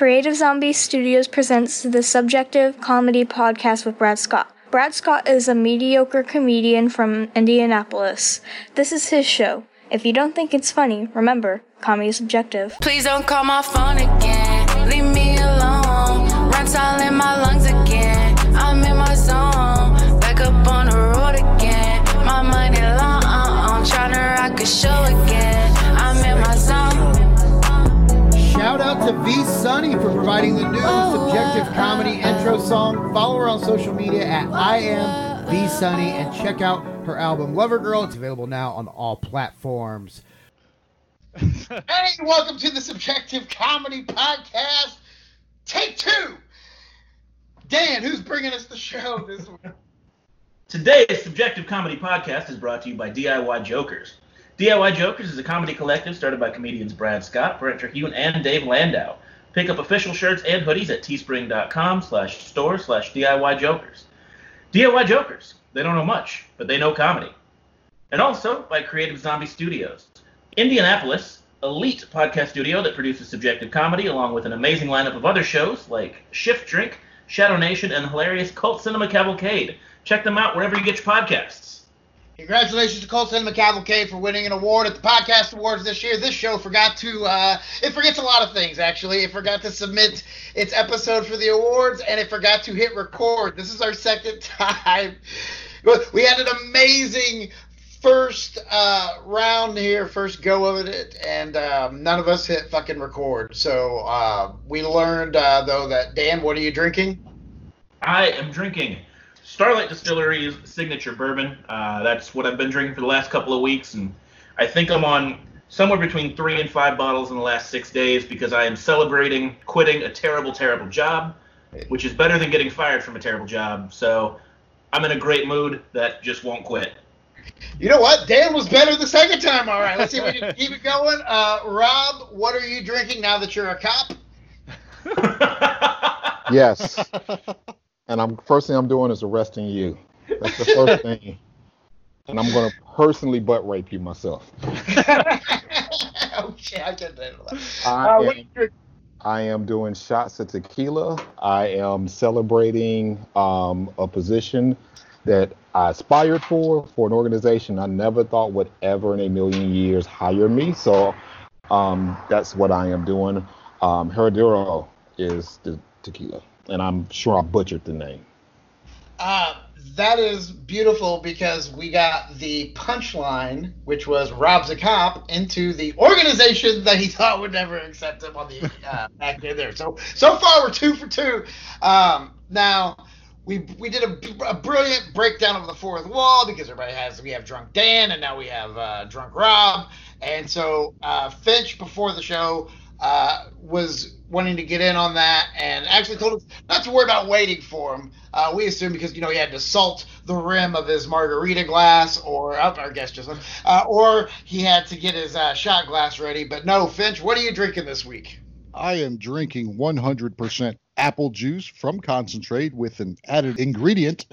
Creative Zombie Studios presents the Subjective Comedy Podcast with Brad Scott. Brad Scott is a mediocre comedian from Indianapolis. This is his show. If you don't think it's funny, remember, comedy is subjective. Please don't call my phone again. Leave me alone. Run silent in my lungs again. I'm in my zone. Back up on the road again. My money long. I'm trying to rock a show again. I'm in my zone. Shout out to V Sunny for providing the new Subjective Comedy intro song. Follow her on social media at IMVSunny and check out her album Lover Girl. It's available now on all platforms. Hey, welcome to the Subjective Comedy Podcast. Take two. Dan, who's bringing us the show this week? Today's Subjective Comedy Podcast is brought to you by DIY Jokers. DIY Jokers is a comedy collective started by comedians Brad Scott, Brent Terhune, and Dave Landau. Pick up official shirts and hoodies at teespring.com/store/DIY Jokers. DIY Jokers, they don't know much, but they know comedy. And also by Creative Zombie Studios. Indianapolis, elite podcast studio that produces subjective comedy along with an amazing lineup of other shows like Shift Drink, Shadow Nation, and hilarious Cult Cinema Cavalcade. Check them out wherever you get your podcasts. Congratulations to Cult Cinema Cavalcade for winning an award at the Podcast Awards this year. This show forgot to, it forgets a lot of things, actually. It forgot to submit its episode for the awards, and it forgot to hit record. This is our second time. We had an amazing first round here, first go of it, and none of us hit fucking record. So we learned, though, that, Dan, what are you drinking? I am drinking Starlight Distillery's signature bourbon. That's what I've been drinking for the last couple of weeks, and I think I'm on somewhere between 3 and 5 bottles in the last 6 days because I am celebrating quitting a terrible, terrible job, which is better than getting fired from a terrible job. So I'm in a great mood that just won't quit. You know what? Dan was better the second time. All right, let's see if we can keep it going. Rob, what are you drinking now that you're a cop? Yes. And first thing I'm doing is arresting you. That's the first thing. And I'm going to personally butt rape you myself. Okay, I get that. I am doing shots of tequila. I am celebrating a position that I aspired for an organization I never thought would ever in a million years hire me. So that's what I am doing. Heroduro is the tequila. And I'm sure I butchered the name. That is beautiful because we got the punchline, which was Rob's a cop, into the organization that he thought would never accept him on the back end there. So far, we're 2 for 2. Now, we did a brilliant breakdown of the fourth wall because we have Drunk Dan, and now we have Drunk Rob. And so Finch, before the show, was wanting to get in on that and actually told us not to worry about waiting for him. We assumed because, he had to salt the rim of his margarita glass our guest just left, or he had to get his shot glass ready. But no, Finch, what are you drinking this week? I am drinking 100% apple juice from concentrate with an added ingredient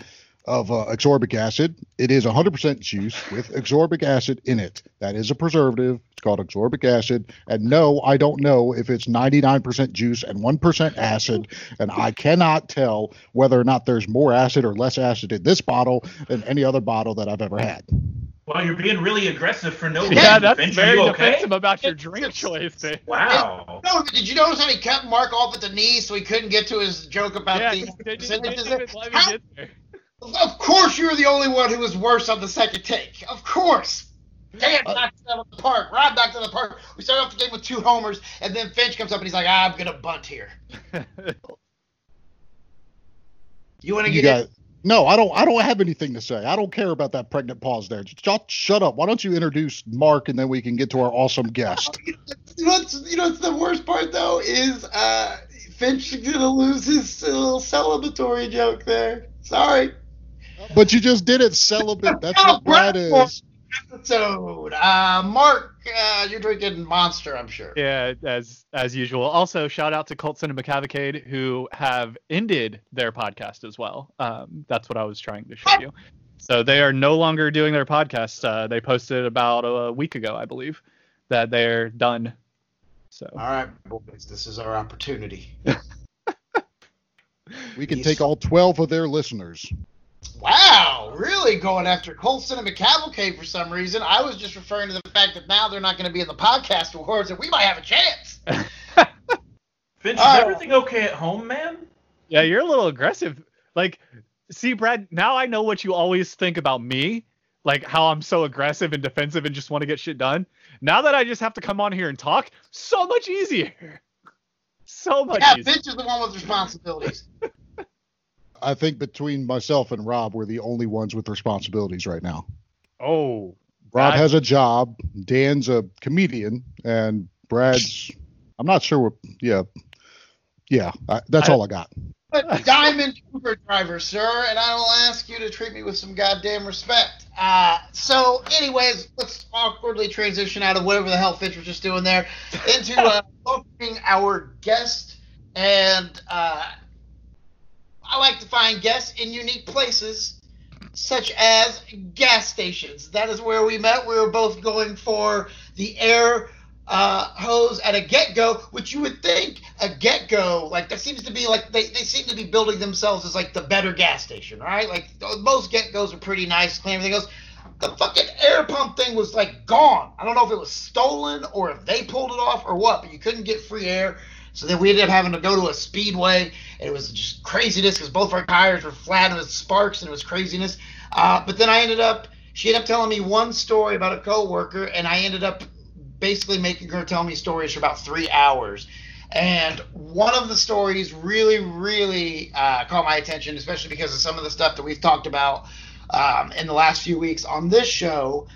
of ascorbic acid. It is 100% juice with ascorbic acid in it. That is a preservative. It's called ascorbic acid. And no, I don't know if it's 99% juice and 1% acid. And I cannot tell whether or not there's more acid or less acid in this bottle than any other bottle that I've ever had. Well, you're being really aggressive for no reason. Yeah, that's very defensive about your drink choice. Wow. No, did you notice how he kept Mark off at the knee so he couldn't get to his joke about the Of course, you're the only one who was worse on the second take. Of course. Dan knocked it out of the park. Rob knocked it out of the park. We started off the game with 2 homers, and then Finch comes up and he's like, I'm going to bunt here. You want to get in? No, I don't have anything to say. I don't care about that pregnant pause there. Just shut up. Why don't you introduce Mark, and then we can get to our awesome guest. It's the worst part, though, is Finch is going to lose his little celebratory joke there. Sorry. But you just did it celibate. That's what Brad is. Episode. Mark, you're drinking Monster, I'm sure. Yeah, as usual. Also, shout out to Cult Cinema Cavalcade, who have ended their podcast as well. That's what I was trying to show you. So they are no longer doing their podcast. They posted about a week ago, I believe, that they're done. So. All right, boys, this is our opportunity. We can take all 12 of their listeners. Wow, really going after Cult Cinema Cavalcade for some reason. I was just referring to the fact that now they're not going to be in the Podcast Awards, and we might have a chance. Vince, is everything okay at home, man? Yeah, you're a little aggressive. Like, see, Brad, now I know what you always think about me, like how I'm so aggressive and defensive and just want to get shit done. Now that I just have to come on here and talk, so much easier. So much easier. Yeah, Vince is the one with responsibilities. I think between myself and Rob, we're the only ones with responsibilities right now. Oh. Rob has a job. Dan's a comedian. And Brad's, I'm not sure what, yeah. Yeah, that's all I got. But Diamond Uber driver, sir, and I will ask you to treat me with some goddamn respect. So, anyways, let's awkwardly transition out of whatever the hell Fitch was just doing there into opening our guest. And I like to find guests in unique places, such as gas stations. That is where we met. We were both going for the air hose at a get-go, which you would think a get-go, like that seems to be like they seem to be building themselves as like the better gas station, right? Like most get-go's are pretty nice, clean everything else. The fucking air pump thing was like gone. I don't know if it was stolen or if they pulled it off or what, but you couldn't get free air. So then we ended up having to go to a speedway, and it was just craziness because both our tires were flat, and it was sparks, and it was craziness. But then she ended up telling me one story about a coworker, and I ended up basically making her tell me stories for about 3 hours. And one of the stories really, really caught my attention, especially because of some of the stuff that we've talked about in the last few weeks on this show.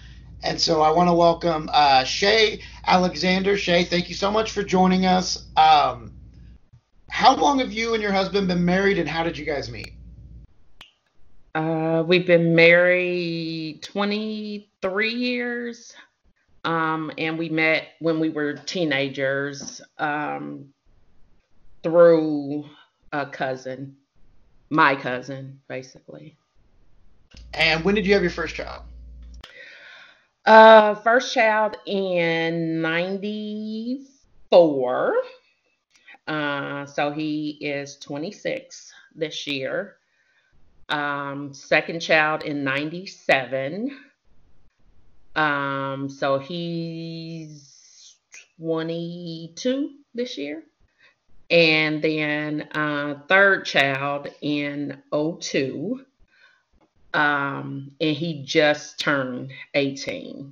And so I want to welcome Shay Alexander. Shay, thank you so much for joining us. How long have you and your husband been married, and how did you guys meet? We've been married 23 years. And we met when we were teenagers through a cousin, my cousin, basically. And when did you have your first child? First child in 94. So he is 26 this year. Second child in 97. So he's 22 this year. And then third child in 02. And he just turned 18.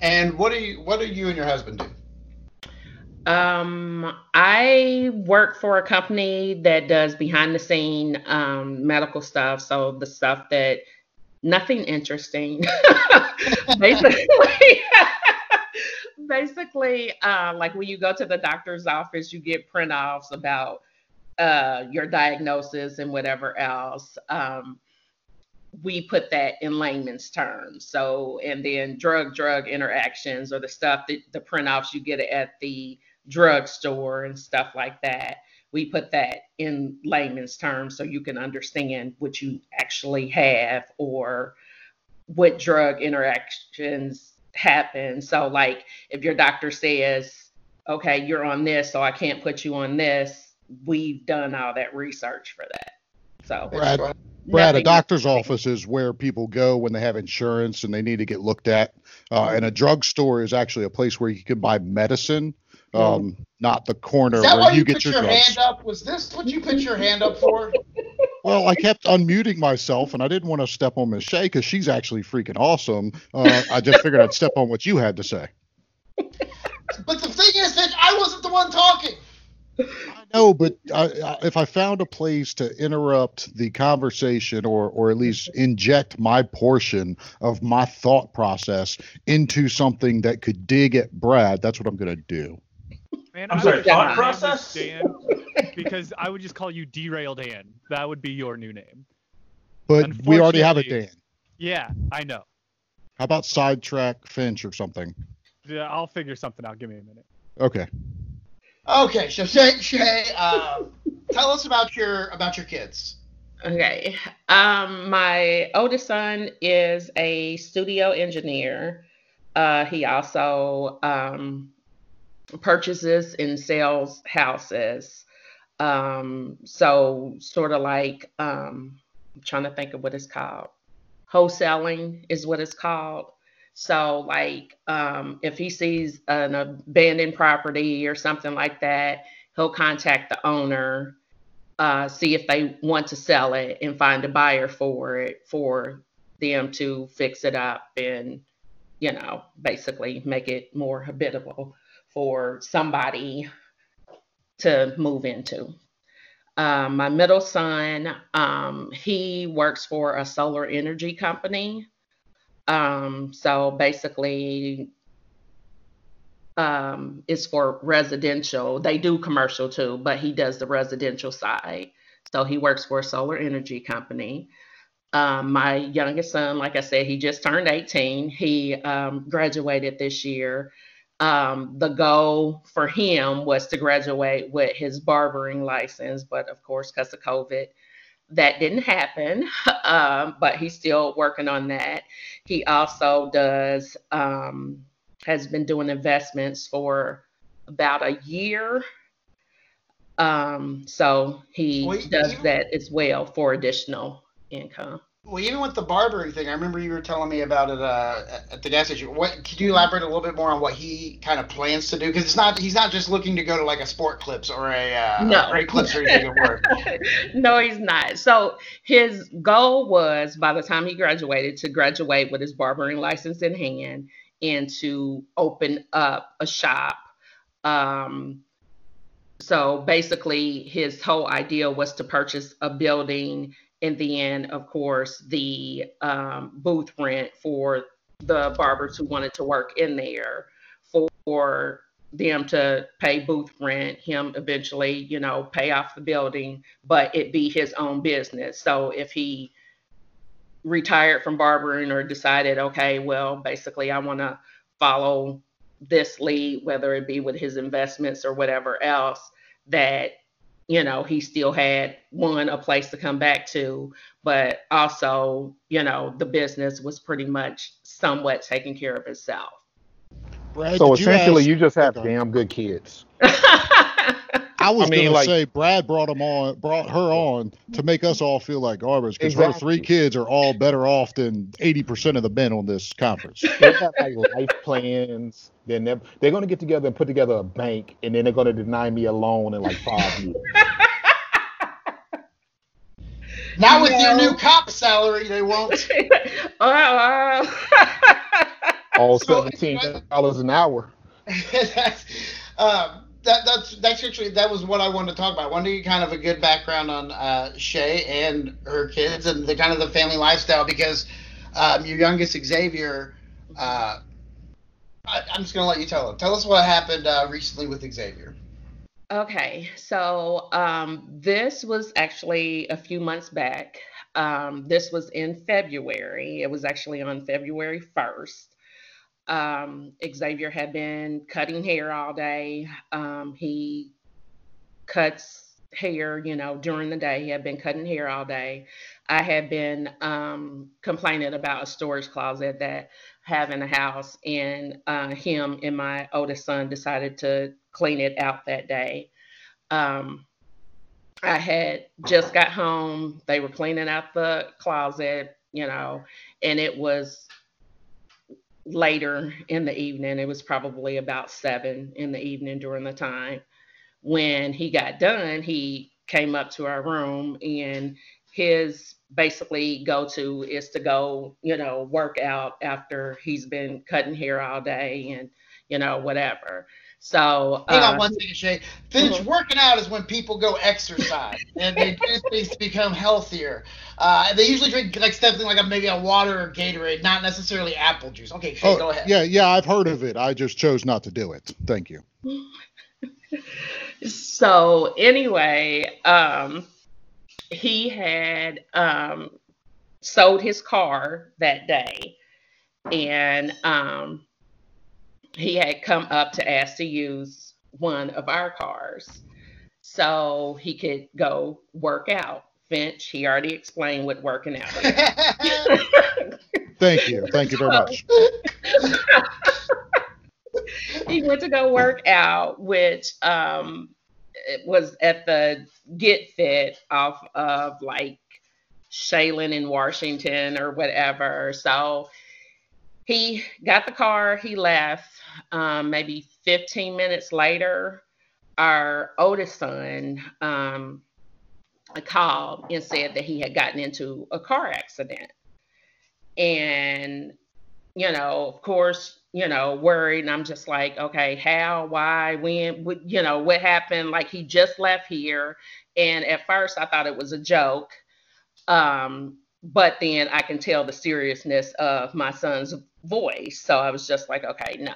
And what do you and your husband do? I work for a company that does behind the scene medical stuff. So the stuff that nothing interesting. Basically, like when you go to the doctor's office, you get print-offs about your diagnosis and whatever else. We put that in layman's terms. So, and then drug-drug interactions, or the stuff that the print-offs you get at the drugstore and stuff like that. We put that in layman's terms so you can understand what you actually have or what drug interactions happen. So, like, if your doctor says, okay, you're on this, so I can't put you on this, we've done all that research for that. So, Brad, a doctor's office is where people go when they have insurance and they need to get looked at. And a drugstore is actually a place where you can buy medicine, not the corner is that where you get your drugs. Hand up? Was this what you put your hand up for? Well, I kept unmuting myself, and I didn't want to step on Ms. Shay because she's actually freaking awesome. I just figured I'd step on what you had to say. But the thing is that I wasn't the one talking. I know, but if I found a place to interrupt the conversation or at least inject my portion of my thought process into something that could dig at Brad, that's what I'm going to do. Man, I'm sorry, thought process? Because I would just call you Derail Dan. That would be your new name. But we already have a Dan. Yeah, I know. How about Sidetrack Finch or something? Yeah, I'll figure something out. Give me a minute. Okay, so Shay, tell us about your kids. Okay, my oldest son is a studio engineer. He also purchases and sells houses. So sort of like, I'm trying to think of what it's called. Wholesaling is what it's called. So like, if he sees an abandoned property or something like that, he'll contact the owner, see if they want to sell it and find a buyer for it, for them to fix it up and, you know, basically make it more habitable for somebody to move into. My middle son, he works for a solar energy company. So basically, it's for residential. They do commercial too, but he does the residential side. So he works for a solar energy company. My youngest son, like I said, he just turned 18. He graduated this year. The goal for him was to graduate with his barbering license, but of course, because of COVID, that didn't happen. But he's still working on that. He also does, has been doing investments for about a year. So he does that as well for additional income. Well, even with the barbering thing, I remember you were telling me about it at the gas station. Could you elaborate a little bit more on what he kind of plans to do? Because it's not—he's not just looking to go to like a Sport Clips or a Ray Clips or anything at work. No, he's not. So his goal was, by the time he graduated, to graduate with his barbering license in hand and to open up a shop. So basically, his whole idea was to purchase a building. And then, of course, the booth rent for the barbers who wanted to work in there, for them to pay booth rent, him eventually, you know, pay off the building, but it be his own business. So if he retired from barbering or decided, okay, well, basically I want to follow this lead, whether it be with his investments or whatever else, that, you know, he still had, one, a place to come back to, but also, you know, the business was pretty much somewhat taking care of itself. Brad, so essentially, you just have damn good kids. I mean, Brad brought her on to make us all feel like garbage, because her three kids are all better off than 80% of the men on this conference. They have like life plans. Then they're going to get together and put together a bank, and then they're going to deny me a loan in like 5 years. Not with your new cop salary, they won't. All $17 an hour. That's actually, that was what I wanted to talk about. I wanted to get kind of a good background on Shay and her kids and the kind of the family lifestyle, because your youngest Xavier, I'm just going to let you tell him. Tell us what happened recently with Xavier. Okay, so this was actually a few months back. This was in February. It was actually on February 1st. Xavier had been cutting hair all day. He cuts hair, you know, during the day. He had been cutting hair all day. I had been complaining about a storage closet that I have in the house, and him and my oldest son decided to clean it out that day. I had just got home. They were cleaning out the closet, you know, and it was later in the evening. It was probably about 7 in the evening during the time. When he got done, he came up to our room, and his basically go-to is to go, you know, work out after he's been cutting hair all day and, you know, whatever. So hang on one second, Shay. Finish working out is when people go exercise and they do things to become healthier. They usually drink like something like maybe a water or Gatorade, not necessarily apple juice. Okay, Shay, go ahead. Yeah, I've heard of it. I just chose not to do it. Thank you. So anyway, he had sold his car that day, and he had come up to ask to use one of our cars so he could go work out. Finch, he already explained what working out is. Thank you. Thank you very much. He went to go work out, which was at the Get Fit off of like Shaylin in Washington or whatever. So he got the car, he left. Maybe 15 minutes later, our oldest son called and said that he had gotten into a car accident. And, you know, of course, you know, worried. And I'm just like, okay, how, why, when, what, you know, what happened? Like, he just left here. And at first I thought it was a joke. But then I can tell the seriousness of my son's voice. So I was just like, okay, no.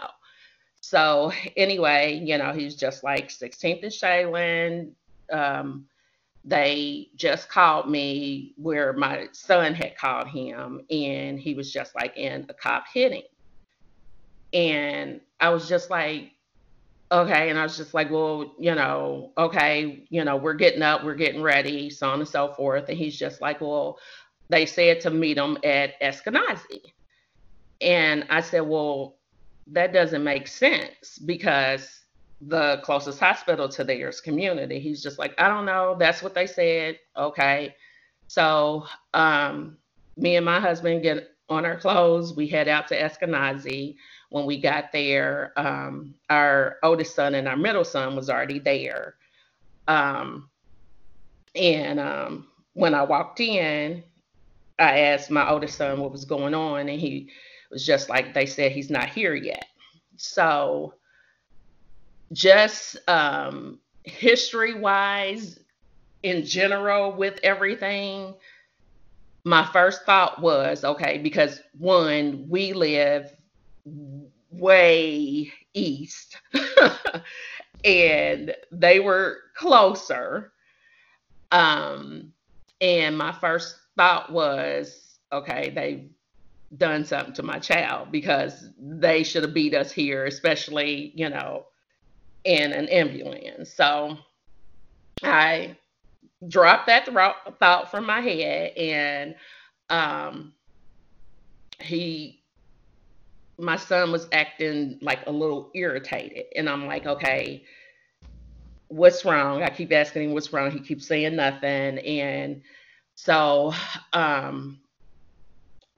So anyway, you know, he's just like 16th and Shaylin. They just called me where my son had called him, and he was just like in a cop hitting. And I was just like, okay. And I was just like, well, you know, okay, you know, we're getting up, we're getting ready, so on and so forth. And he's just like, well, they said to meet him at Eskenazi. And I said, well, that doesn't make sense because the closest hospital to theirs community. He's just like, I don't know. That's what they said. Okay. So me and my husband get on our clothes. We head out to Eskenazi. When we got there, our oldest son and our middle son was already there. And when I walked in, I asked my oldest son what was going on. And he was just like, they said he's not here yet. So just history-wise, in general with everything, my first thought was, okay, because one, we live way east and they were closer. And my first thought was, okay, they've done something to my child because they should have beat us here, especially, you know, in an ambulance. So I dropped that thought from my head, and my son was acting like a little irritated, and I'm like, okay, what's wrong? I keep asking him what's wrong. He keeps saying nothing. And so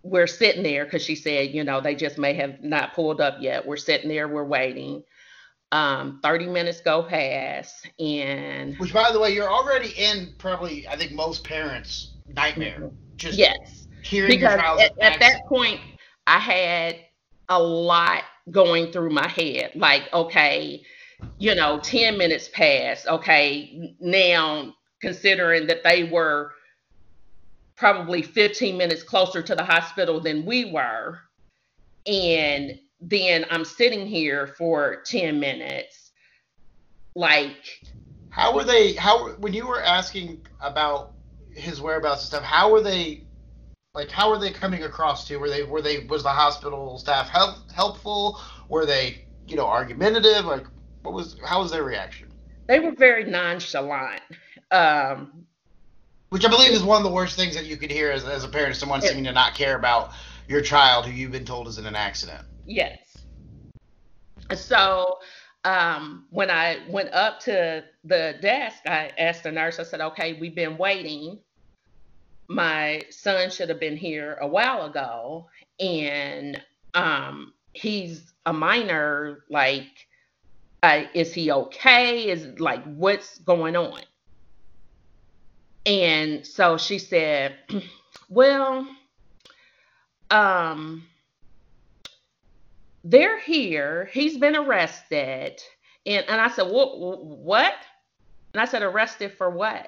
we're sitting there because she said, you know, they just may have not pulled up yet. We're sitting there, we're waiting. 30 minutes go past, and which, by the way, you're already in probably, I think, most parents' nightmare. Just yes, hearing because your child's at that point, I had a lot going through my head. Like, okay, you know, 10 minutes passed. Okay, now considering that they were probably 15 minutes closer to the hospital than we were, and then I'm sitting here for 10 minutes. Like, when you were asking about his whereabouts and stuff, how were they coming across to you? Was the hospital staff helpful? Were they, you know, argumentative? Like, how was their reaction? They were very nonchalant. Which I believe is one of the worst things that you could hear as a parent, someone seeming to not care about your child who you've been told is in an accident. Yes. So when I went up to the desk, I asked the nurse, I said, okay, we've been waiting. My son should have been here a while ago. And he's a minor. Like, is he okay? Is like, what's going on? And so she said, well, they're here. He's been arrested. And I said, what? And I said, arrested for what?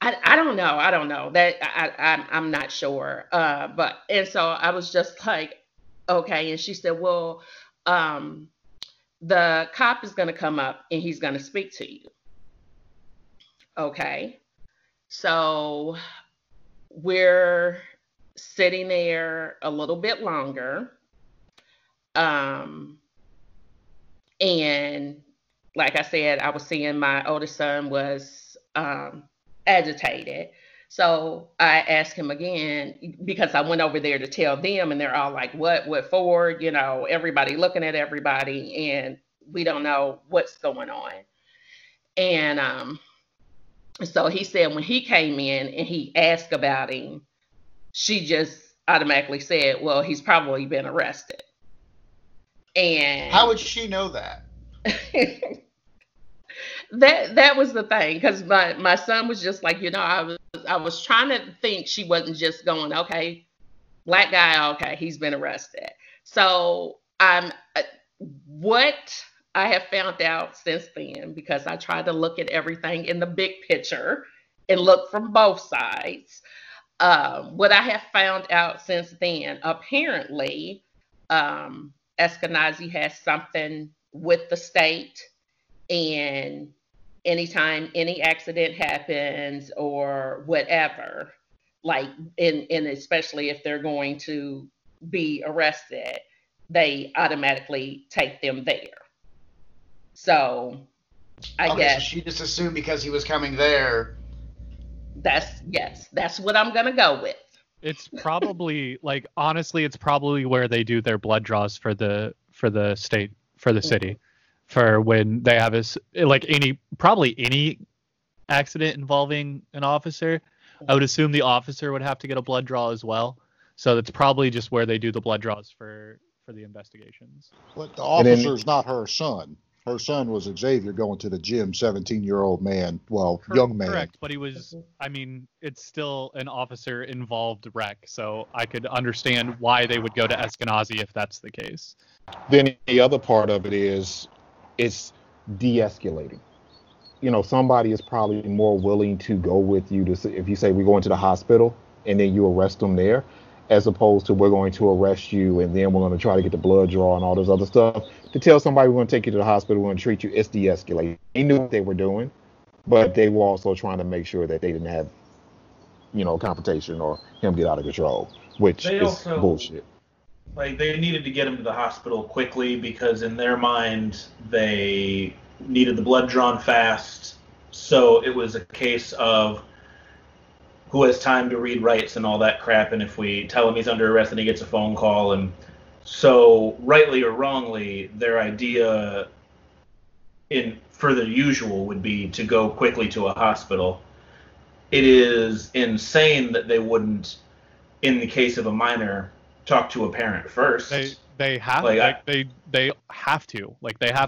I don't know. That I'm not sure. And so I was just like, okay. And she said, well, the cop is going to come up and he's going to speak to you. Okay. So we're sitting there a little bit longer. And like I said, I was seeing my oldest son was agitated. So I asked him again, because I went over there to tell them, and they're all like, what for? You know, everybody looking at everybody, and we don't know what's going on. And so he said when he came in and he asked about him, she just automatically said, well, he's probably been arrested. And how would she know that? That was the thing, because my son was just like, you know, I was trying to think she wasn't just going, okay, black guy, okay, he's been arrested. So what I have found out since then, because I tried to look at everything in the big picture and look from both sides, what I have found out since then, apparently Eskenazi has something with the state, and anytime any accident happens or whatever, like, and especially if they're going to be arrested, they automatically take them there. So I guess so she just assumed because he was coming there. That's what I'm going to go with. It's probably like, honestly, it's probably where they do their blood draws for the state, for the city, for when they have any accident involving an officer. I would assume the officer would have to get a blood draw as well. So that's probably just where they do the blood draws for the investigations. But the officer's not her son. Her son was Xavier going to the gym, 17-year-old man. Well, young man. Correct, but he was, I mean, it's still an officer-involved wreck, so I could understand why they would go to Eskenazi if that's the case. Then the other part of it is, it's de-escalating. You know, somebody is probably more willing to go with you to, if you say we're going to the hospital and then you arrest them there, as opposed to we're going to arrest you and then we're going to try to get the blood draw and all this other stuff. To tell somebody we're going to take you to the hospital, we're going to treat you, it's de-escalating. They knew what they were doing, but they were also trying to make sure that they didn't have, you know, confrontation or him get out of control, which is also bullshit. Like, they needed to get him to the hospital quickly because in their mind, they needed the blood drawn fast. So it was a case of who has time to read rights and all that crap, and if we tell him he's under arrest and he gets a phone call, and so rightly or wrongly, their idea in for the usual would be to go quickly to a hospital. It is insane that they wouldn't, in the case of a minor, talk to a parent first. They have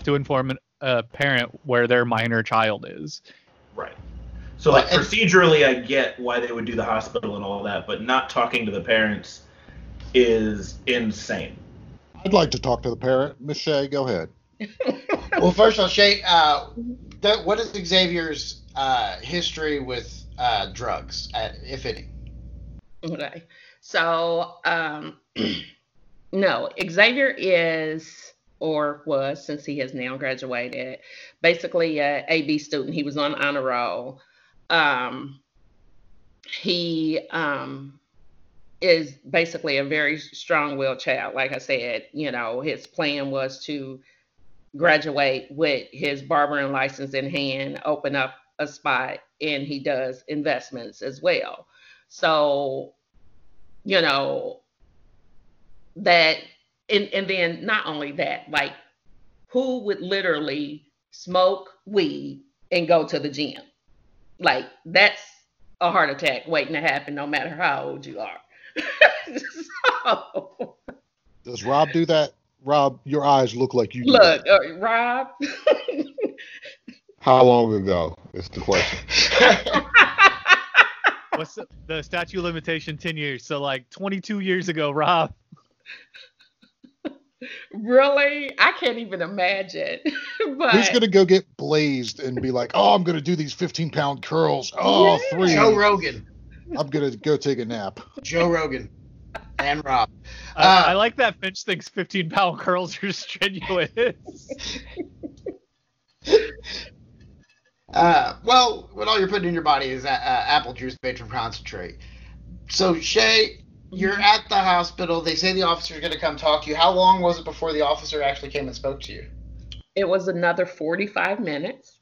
to inform a parent where their minor child is. Right. So, like, procedurally, I get why they would do the hospital and all that, but not talking to the parents is insane. I'd like to talk to the parent. Ms. Shea, go ahead. Well, first of all, Shea, what is Xavier's history with drugs, if any? Okay. So, no, Xavier is, or was, since he has now graduated, basically an AB student. He was on honor roll. He is basically a very strong-willed child. Like I said, you know, his plan was to graduate with his barbering license in hand, open up a spot, and he does investments as well. So, you know, that, and then not only that, like, who would literally smoke weed and go to the gym? Like, that's a heart attack waiting to happen no matter how old you are. So, does Rob do that? Rob, your eyes look like you look. Rob. How long ago is the question? What's the statute limitation? 10 years. So, like, 22 years ago, Rob. Really? I can't even imagine. But who's going to go get blazed and be like, oh, I'm going to do these 15-pound curls. Oh, yeah. Three. Joe Rogan. I'm going to go take a nap. Joe Rogan and Rob. I like that Finch thinks 15-pound curls are strenuous. Well, what all you're putting in your body is apple juice, Patron concentrate. So, Shay, you're at the hospital. They say the officer's going to come talk to you. How long was it before the officer actually came and spoke to you? It was another 45 minutes.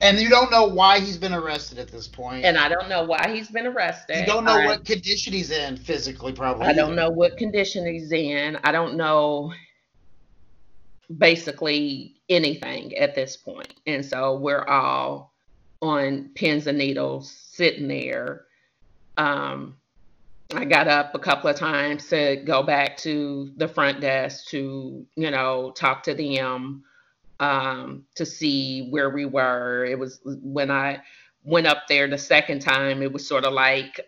And you don't know why he's been arrested at this point. And I don't know why he's been arrested. You don't know what condition he's in physically, probably. I don't know what condition he's in. I don't know basically anything at this point. And so we're all on pins and needles sitting there. I got up a couple of times to go back to the front desk to, you know, talk to them. To see where we were. It was when I went up there the second time, it was sort of like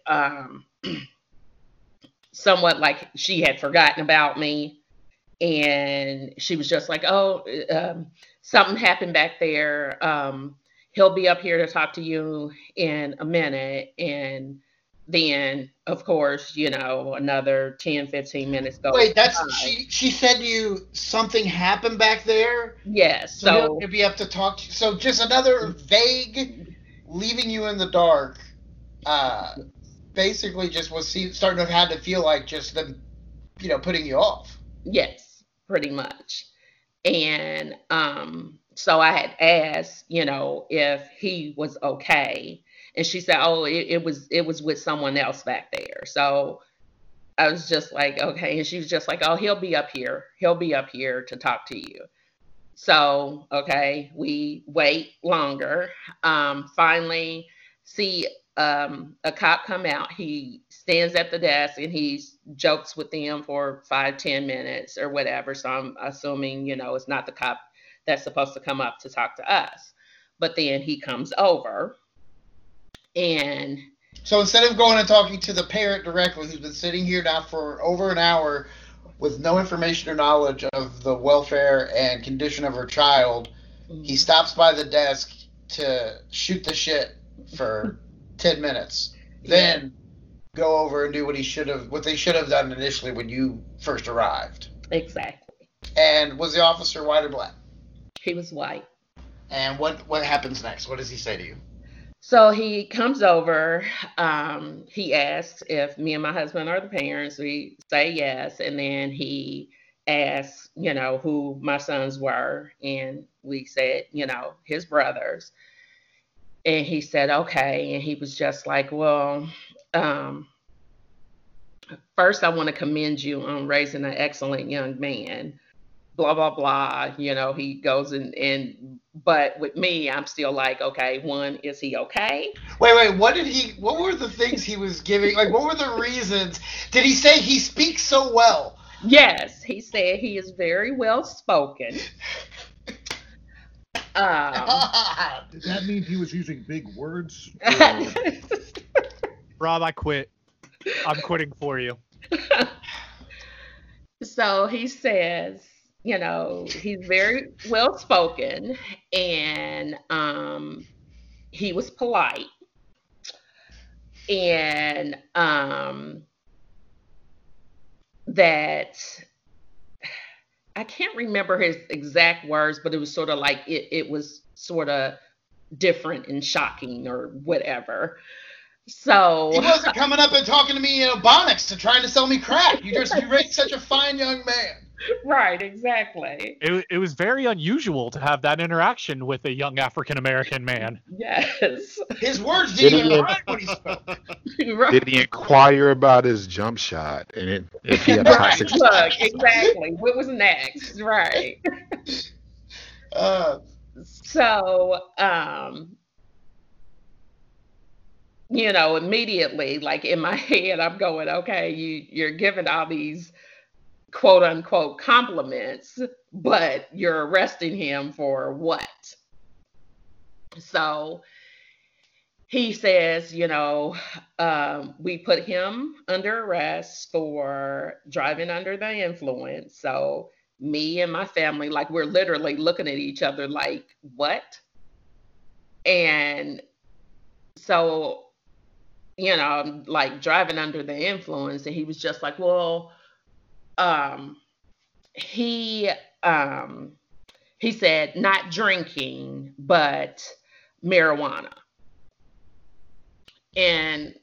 somewhat like she had forgotten about me. And she was just like, oh, something happened back there. He'll be up here to talk to you in a minute. And then, of course, you know, another 10, 15 minutes goes. Wait, that's she said to you something happened back there? Yes. So it'd be up to talk to you. So just another vague leaving you in the dark. Basically just was starting to have to feel like just them, you know, putting you off. Yes, pretty much. And so I had asked, you know, if he was okay. And she said, oh, it was with someone else back there. So I was just like, okay. And she was just like, oh, he'll be up here. He'll be up here to talk to you. So, okay, we wait longer. Finally see a cop come out. He stands at the desk and he jokes with them for 5-10 minutes or whatever. So I'm assuming, you know, it's not the cop that's supposed to come up to talk to us. But then he comes over. And so instead of going and talking to the parent directly, who's been sitting here now for over an hour with no information or knowledge of the welfare and condition of her child, he stops by the desk to shoot the shit for 10 minutes, then go over and do what they should have done initially when you first arrived. Exactly. And was the officer white or black? He was white. And what happens next? What does he say to you? So he comes over, he asks if me and my husband are the parents. We say yes, and then he asks, you know, who my sons were, and we said, you know, his brothers. And he said, okay, and he was just like, well, first I want to commend you on raising an excellent young man. Blah, blah, blah, you know, he goes but with me, I'm still like, okay, one, is he okay? Wait, what were the things he was giving? Like, what were the reasons? Did he say he speaks so well? Yes, he said he is very well spoken. Does that mean he was using big words? Or... Rob, I quit. I'm quitting for you. So he says, you know, he's very well spoken, and he was polite, and that I can't remember his exact words, but it was sort of like it was sort of different and shocking or whatever. So he wasn't coming up and talking to me in Ebonics and trying to sell me crack. You raised such a fine young man. Right, exactly. It was very unusual to have that interaction with a young African American man. Yes. His words didn't even rhyme when he spoke. Right. Did he inquire about his jump shot? And if he had a high success? Look, exactly. What was next? Right. You know, immediately, like in my head, I'm going, okay, you're giving all these quote unquote compliments, but you're arresting him for what? So he says, you know, we put him under arrest for driving under the influence. So me and my family, like, we're literally looking at each other like, what? And so, you know, like, driving under the influence. And he was just like, well, he said not drinking, but marijuana. And,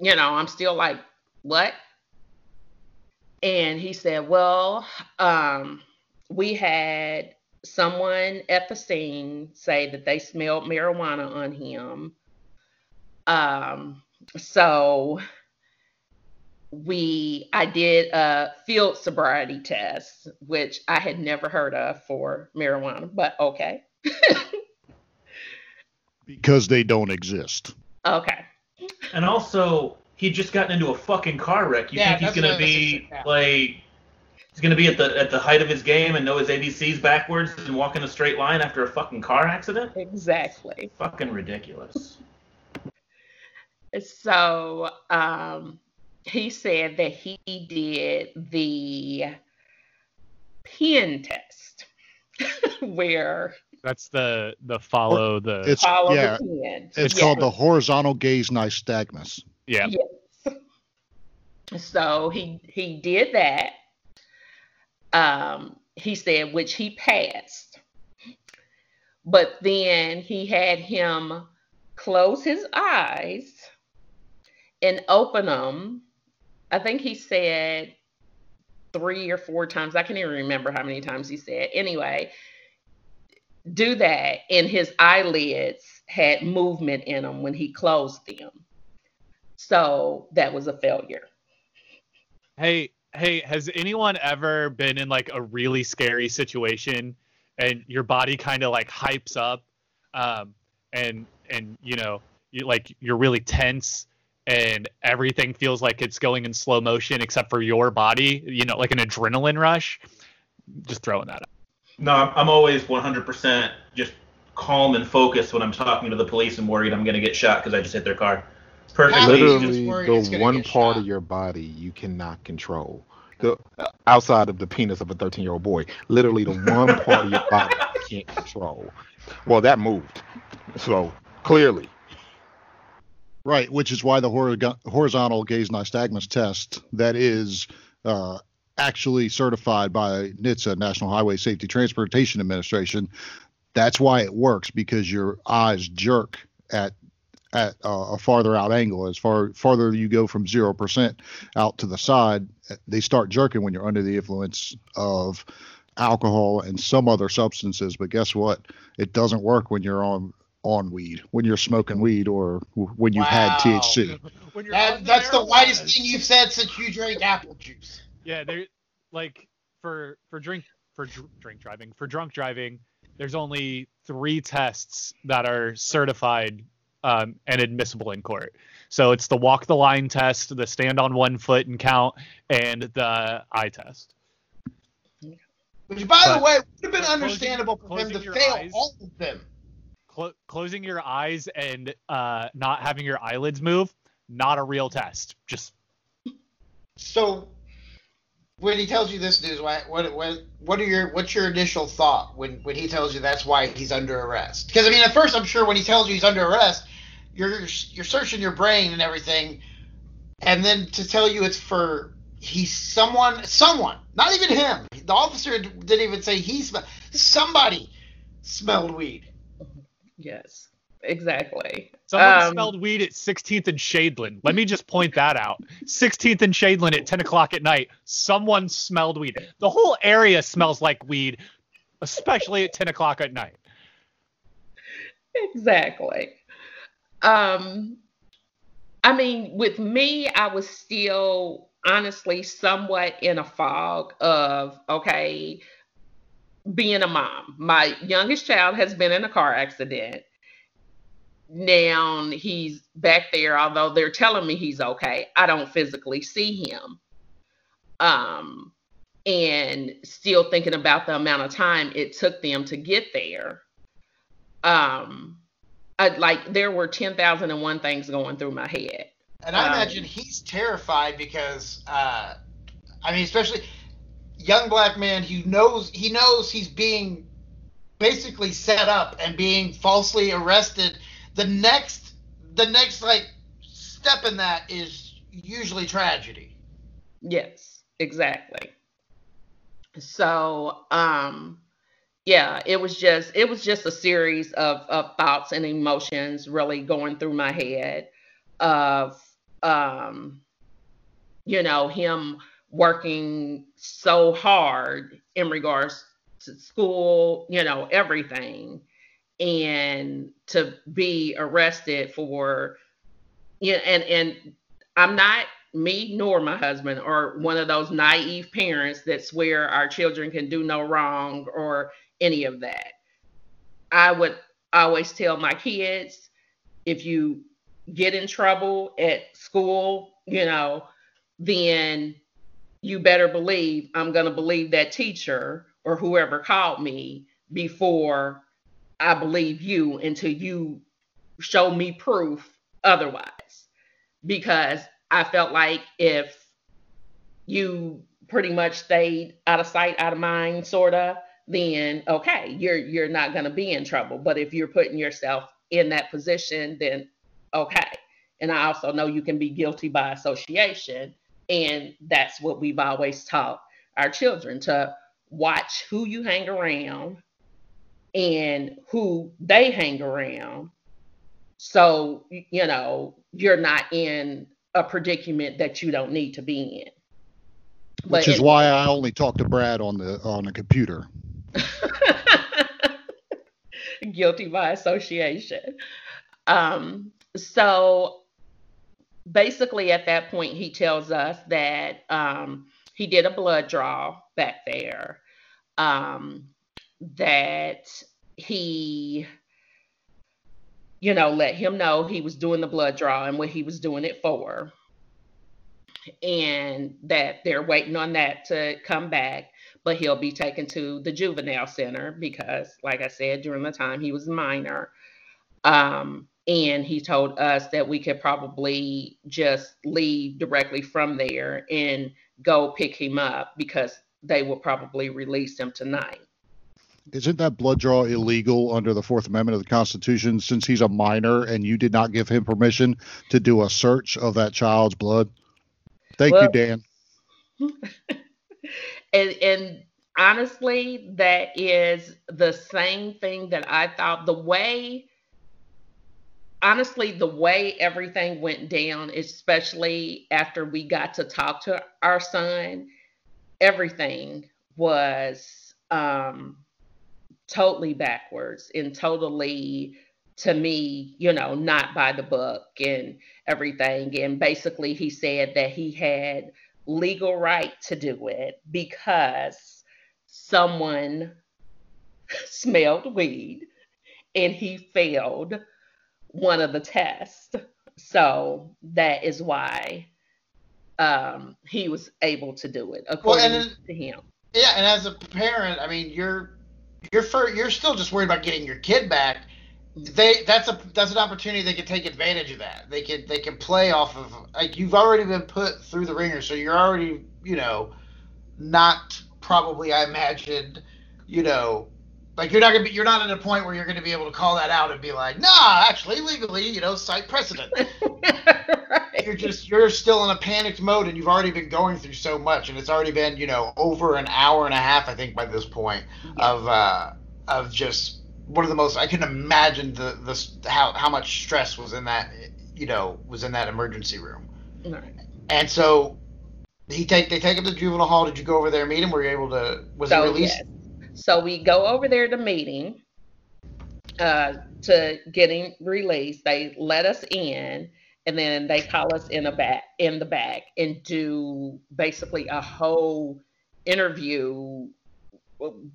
you know, I'm still like, what? And he said, well, we had someone at the scene say that they smelled marijuana on him. So I did a field sobriety test, which I had never heard of for marijuana, but okay. Because they don't exist. Okay. And also, he just gotten into a fucking car wreck. You think he's gonna be like, he's gonna be at the height of his game and know his ABCs backwards and walk in a straight line after a fucking car accident? Exactly. It's fucking ridiculous. So, he said that he did the pen test, where that's the follow the it's, follow yeah, the pen. It's yes. called the horizontal gaze nystagmus. Yeah. Yes. So he did that. He said, which he passed, but then he had him close his eyes and open them. I think he said 3 or 4 times. I can't even remember how many times he said. Anyway, do that. And his eyelids had movement in them when he closed them. So that was a failure. Hey, has anyone ever been in like a really scary situation and your body kind of like hypes up and you know, you like you're really tense and everything feels like it's going in slow motion except for your body, you know, like an adrenaline rush? Just throwing that out. No, I'm always 100% just calm and focused when I'm talking to the police and worried I'm going to get shot because I just hit their car. Perfectly. Literally, the one part of your body you cannot control, outside of the penis of a 13-year-old boy. Literally, the one part of your body you can't control. Well, that moved. So clearly. Right, which is why the horizontal gaze nystagmus test that is actually certified by NHTSA, National Highway Safety Transportation Administration, that's why it works, because your eyes jerk at a farther out angle. As farther you go from 0% out to the side, they start jerking when you're under the influence of alcohol and some other substances. But guess what? It doesn't work when you're on weed, when you're smoking weed or when you had THC. That's the whitest thing you've said since you drank apple juice. Yeah, they like for drunk driving, there's only 3 tests that are certified and admissible in court. So it's the walk the line test, the stand on 1 foot and count, and the eye test. Which, by the way, would have been understandable for him to fail eyes, all of them. Closing your eyes and not having your eyelids move, not a real test. Just so. When he tells you this news, what's your initial thought when he tells you that's why he's under arrest? Because I mean, at first, I'm sure when he tells you he's under arrest, you're searching your brain and everything, and then to tell you it's for he's someone, not even him. The officer didn't even say somebody smelled weed. Yes, exactly. Someone smelled weed at 16th and Shadeland. Let me just point that out. 16th and Shadeland at 10 o'clock at night. Someone smelled weed. The whole area smells like weed, especially at 10 o'clock at night. Exactly. I mean, with me, I was still honestly somewhat in a fog of, okay, being a mom. My youngest child has been in a car accident. Now he's back there, although they're telling me he's okay. I don't physically see him. And still thinking about the amount of time it took them to get there. There were 10,001 things going through my head. And I imagine he's terrified because, especially young black man, he knows he's being basically set up and being falsely arrested. The next like step in that is usually tragedy. Yes, exactly. So, it was just a series of thoughts and emotions really going through my head of, him working so hard in regards to school, you know, everything. And to be arrested for, yeah, and I'm not, me nor my husband are one of those naive parents that swear our children can do no wrong or any of that. I would always tell my kids, if you get in trouble at school, you know, then you better believe I'm going to believe that teacher or whoever called me before I believe you, until you show me proof otherwise. Because I felt like if you pretty much stayed out of sight, out of mind, sort of, then okay, you're not going to be in trouble. But if you're putting yourself in that position, then okay. And I also know you can be guilty by association. And that's what we've always taught our children, to watch who you hang around and who they hang around. So, you know, you're not in a predicament that you don't need to be in. But which is why I only talk to Brad on the computer. Guilty by association. So basically at that point, he tells us that he did a blood draw back there. That he, you know, let him know he was doing the blood draw and what he was doing it for, and that they're waiting on that to come back, but he'll be taken to the juvenile center because, like I said, during the time he was a minor. And he told us that we could probably just leave directly from there and go pick him up because they will probably release him tonight. Isn't that blood draw illegal under the Fourth Amendment of the Constitution, since he's a minor and you did not give him permission to do a search of that child's blood? Thank you, Dan. and honestly, that is the same thing that I thought. The way everything went down, especially after we got to talk to our son, everything was totally backwards and totally, to me, you know, not by the book and everything. And basically he said that he had legal right to do it because someone smelled weed and he failed one of the tests. So that is why he was able to do it, according to him. Yeah, and as a parent, I mean, you're still just worried about getting your kid back. That's an opportunity they could take advantage of. That they could play off of, like, you've already been put through the ringer, so you're already, you know, not probably, I imagine, you know, like you're not at a point where you're gonna be able to call that out and be like, nah, actually legally, you know, cite precedent. Right. You're still in a panicked mode, and you've already been going through so much, and it's already been, you know, over an hour and a half, I think, by this point, of just one of the most, I can imagine the how much stress was in that, you know, was in that emergency room. Right. And so they take him to the juvenile hall. Did you go over there and meet him? Were you able to, was he released? Yes. So we go over there to meet him, to get him released. They let us in, and then they call us in the back and do basically a whole interview.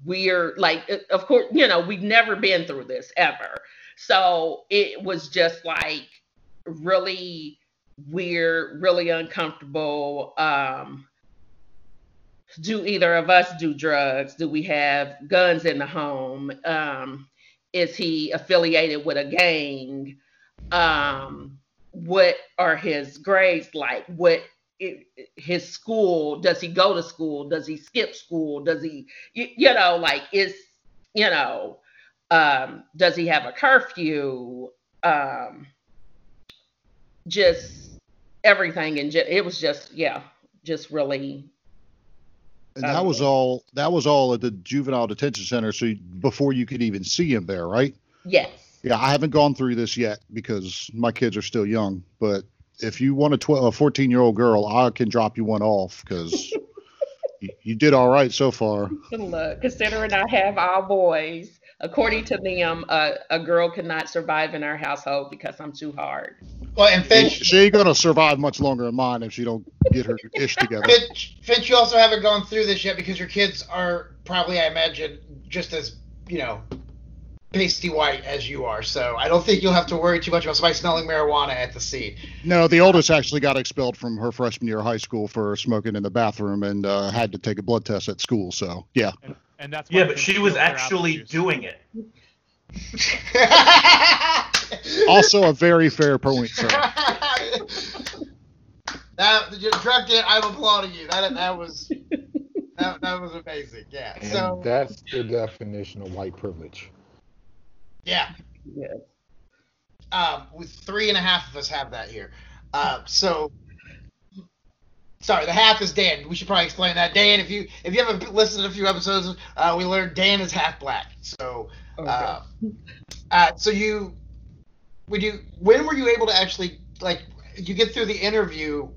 We're like, of course, you know, we've never been through this ever. So it was just like really weird, really uncomfortable. Do either of us do drugs? Do we have guns in the home? Is he affiliated with a gang? What are his grades like? His school? Does he go to school? Does he skip school? Does he, you know, like, is, you know, does he have a curfew? Just everything. And it was just, yeah, just really. And that was all at the juvenile detention center. So before you could even see him there, right? Yes. Yeah. I haven't gone through this yet because my kids are still young, but if you want a 14-year-old girl, I can drop you one off because You did all right so far. Look, considering I have all boys, according to them, a girl cannot survive in our household because I'm too hard. Well, and Finch, she ain't gonna survive much longer in mine if she don't get her ish together. Finch, you also haven't gone through this yet because your kids are probably, I imagine, just as, you know, pasty white as you are, so I don't think you'll have to worry too much about somebody smelling marijuana at the scene. No, the oldest actually got expelled from her freshman year of high school for smoking in the bathroom and had to take a blood test at school, so yeah. And that's yeah, but she was actually doing it. Also a very fair point, sir. I'm applauding you. That was amazing, yeah. And so, that's the definition of white privilege. Yeah. Yes. With 3.5 of us have that here. Sorry, the half is Dan. We should probably explain that. Dan, if you haven't listened to a few episodes, we learned Dan is half black. So, okay. When were you able to actually, like, you get through the interview?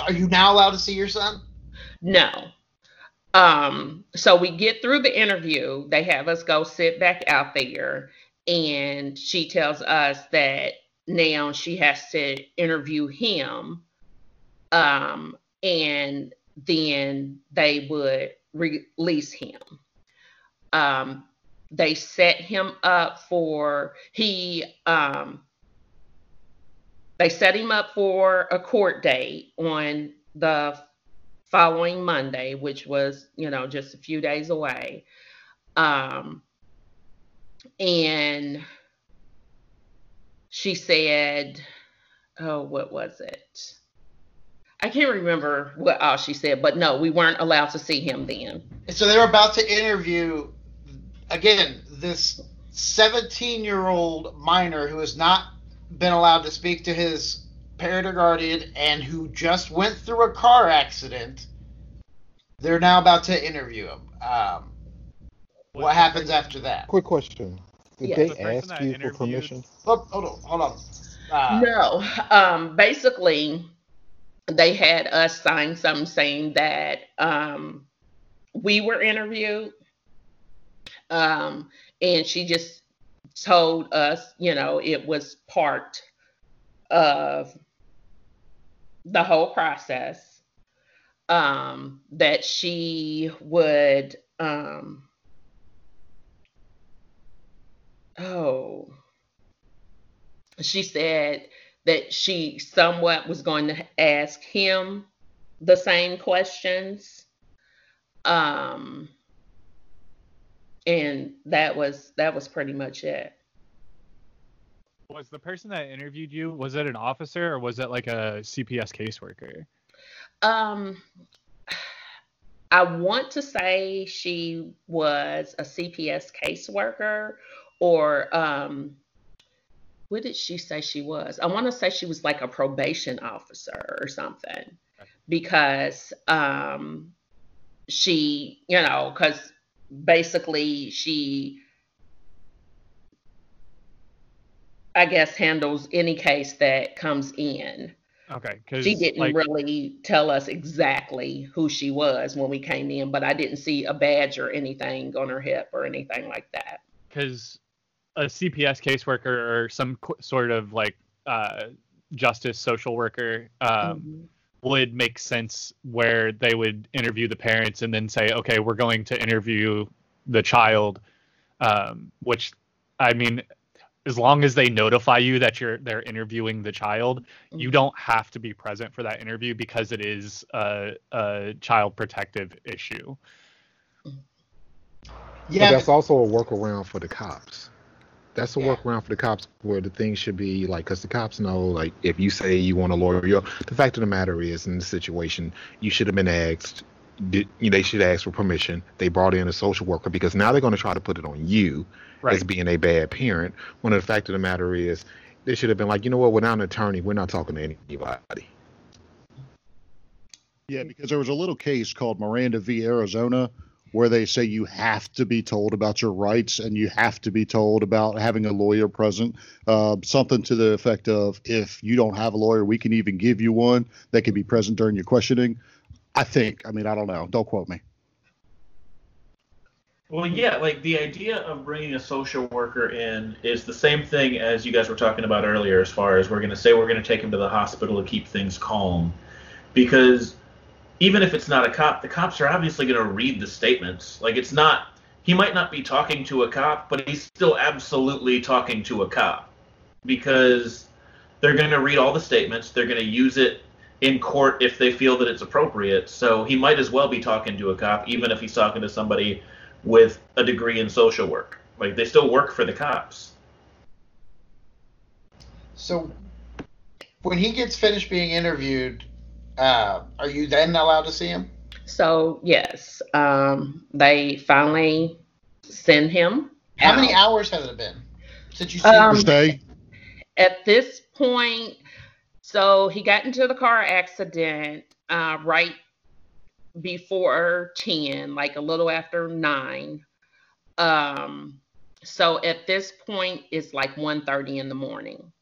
Are you now allowed to see your son? No. So we get through the interview, they have us go sit back out there, and she tells us that now she has to interview him, and then they would release him. They set him up for a court date on the following Monday, which was, you know, just a few days away. And she said, what was it? I can't remember what all she said, but no, we weren't allowed to see him then. And so they were about to interview, again, this 17-year-old minor who has not been allowed to speak to his parent or guardian, and who just went through a car accident. They're now about to interview him. What happens after that? Quick question. Did they ask you for permission? Oh, hold on. No. Basically, they had us sign something saying that we were interviewed, and she just told us, you know, it was part of the whole process, that she would, she said that she somewhat was going to ask him the same questions. And that was pretty much it. Was the person that interviewed you, was it an officer or was it like a CPS caseworker? I want to say she was a CPS caseworker, or what did she say she was? I want to say she was like a probation officer or something, because she, you know, because basically she, I guess, handles any case that comes in. Okay. Cause she didn't really tell us exactly who she was when we came in, but I didn't see a badge or anything on her hip or anything like that. Because a CPS caseworker or some sort of like justice social worker would make sense where they would interview the parents and then say, okay, we're going to interview the child, which, I mean, as long as they notify you that they're interviewing the child, you don't have to be present for that interview because it is a child protective issue. Yeah, but that's also a workaround for the cops. That's a workaround for the cops, where the thing should be like, because the cops know, like, if you say you want a lawyer, the fact of the matter is, in this situation, you should have been asked. They should ask for permission. They brought in a social worker because now they're going to try to put it on you as being a bad parent. When the fact of the matter is, they should have been like, you know what, without an attorney, we're not talking to anybody. Yeah, because there was a little case called Miranda v. Arizona where they say you have to be told about your rights and you have to be told about having a lawyer present, something to the effect of, if you don't have a lawyer, we can even give you one that can be present during your questioning. I think. I mean, I don't know. Don't quote me. Well, yeah, like the idea of bringing a social worker in is the same thing as you guys were talking about earlier, as far as we're going to take him to the hospital to keep things calm. Because even if it's not a cop, the cops are obviously going to read the statements. Like, it's not, he might not be talking to a cop, but he's still absolutely talking to a cop. Because they're going to read all the statements. They're going to use it in court if they feel that it's appropriate. So he might as well be talking to a cop, even if he's talking to somebody with a degree in social work. Like, they still work for the cops. So when he gets finished being interviewed, are you then allowed to see him? So, yes. They finally send him out. How many hours has it been since you seen him stay? At this point, so he got into the car accident right before 10, like a little after 9. So at this point, it's like 1:30 in the morning.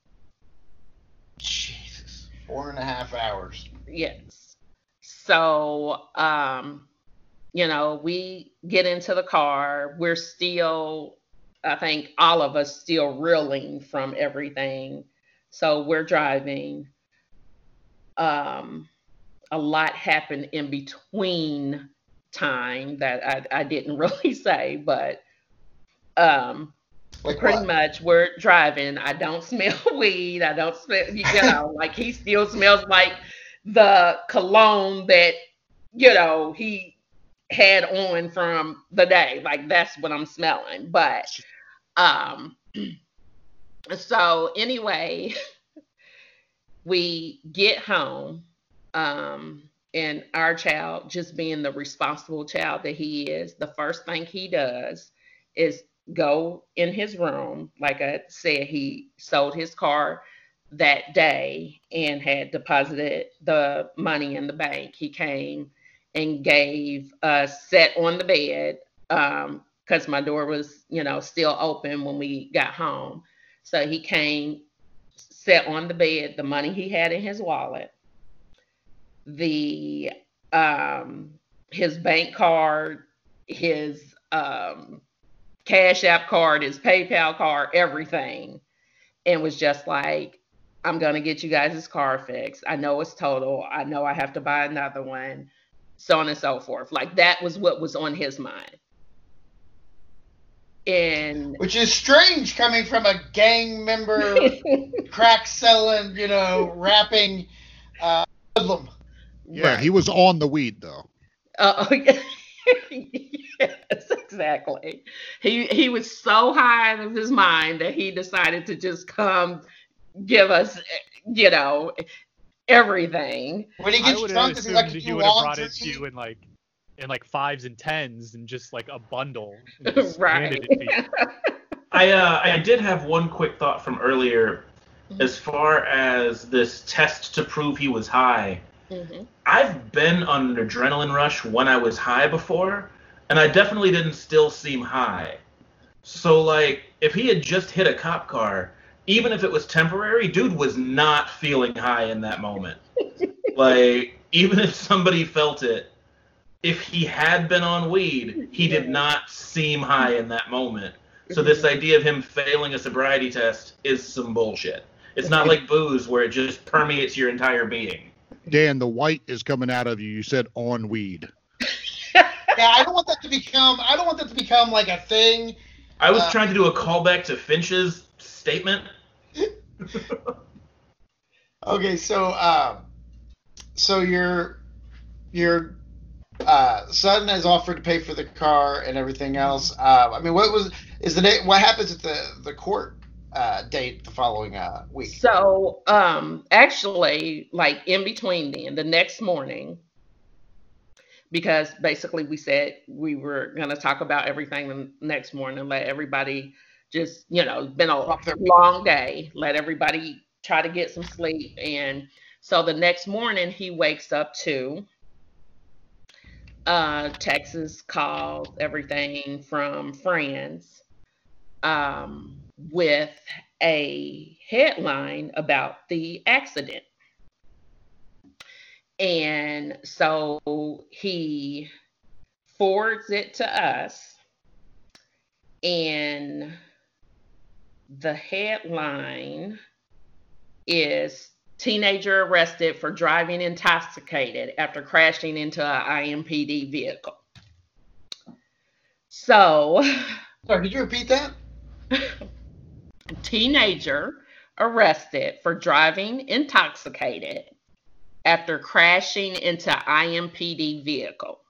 Jesus. 4.5 hours. Yes. So, we get into the car. We're still, I think all of us still reeling from everything. So we're driving. A lot happened in between time that I didn't really say, but pretty much we're driving. I don't smell weed. I don't smell, like he still smells like the cologne that, he had on from the day. Like, that's what I'm smelling. But so anyway, we get home. And our child, just being the responsible child that he is, the first thing he does is go in his room. Like I said, he sold his car that day and had deposited the money in the bank. He came and gave sat on the bed, because my door was, still open when we got home. So he came, sat on the bed, the money he had in his wallet, the his bank card, his Cash App card, his PayPal card, everything, and was just like, I'm gonna get you guys this car fixed. I know it's total. I know I have to buy another one, so on and so forth. Like, that was what was on his mind. And which is strange coming from a gang member, crack selling, rapping hoodlum. Yeah, right. He was on the weed, though. Yes, exactly. He was so high out of his mind that he decided to just come give us, everything. When he gets drunk, it's like he would have brought it to you in 5s and 10s and just like a bundle. Right. I did have one quick thought from earlier, as far as this test to prove he was high. Mm-hmm. I've been on an adrenaline rush when I was high before, and I definitely didn't still seem high. So, if he had just hit a cop car, even if it was temporary, dude was not feeling high in that moment. Even if somebody felt it, if he had been on weed, he did not seem high in that moment. So this idea of him failing a sobriety test is some bullshit. It's not like booze where it just permeates your entire being. Dan, the white is coming out of you. You said on weed. Yeah, I don't want that to become like a thing. I was trying to do a callback to Finch's statement. Okay, so your son has offered to pay for the car and everything else. What happens at the court date the following week? So actually, in between then, the next morning, because basically we said we were going to talk about everything the next morning, let everybody just, been a long day, let everybody try to get some sleep. And so the next morning he wakes up to Texas calls, everything from friends, with a headline about the accident. And so he forwards it to us, and the headline is "Teenager Arrested for Driving Intoxicated After Crashing into an IMPD Vehicle." So, sorry, did you repeat that? Teenager arrested for driving intoxicated after crashing into IMPD vehicle.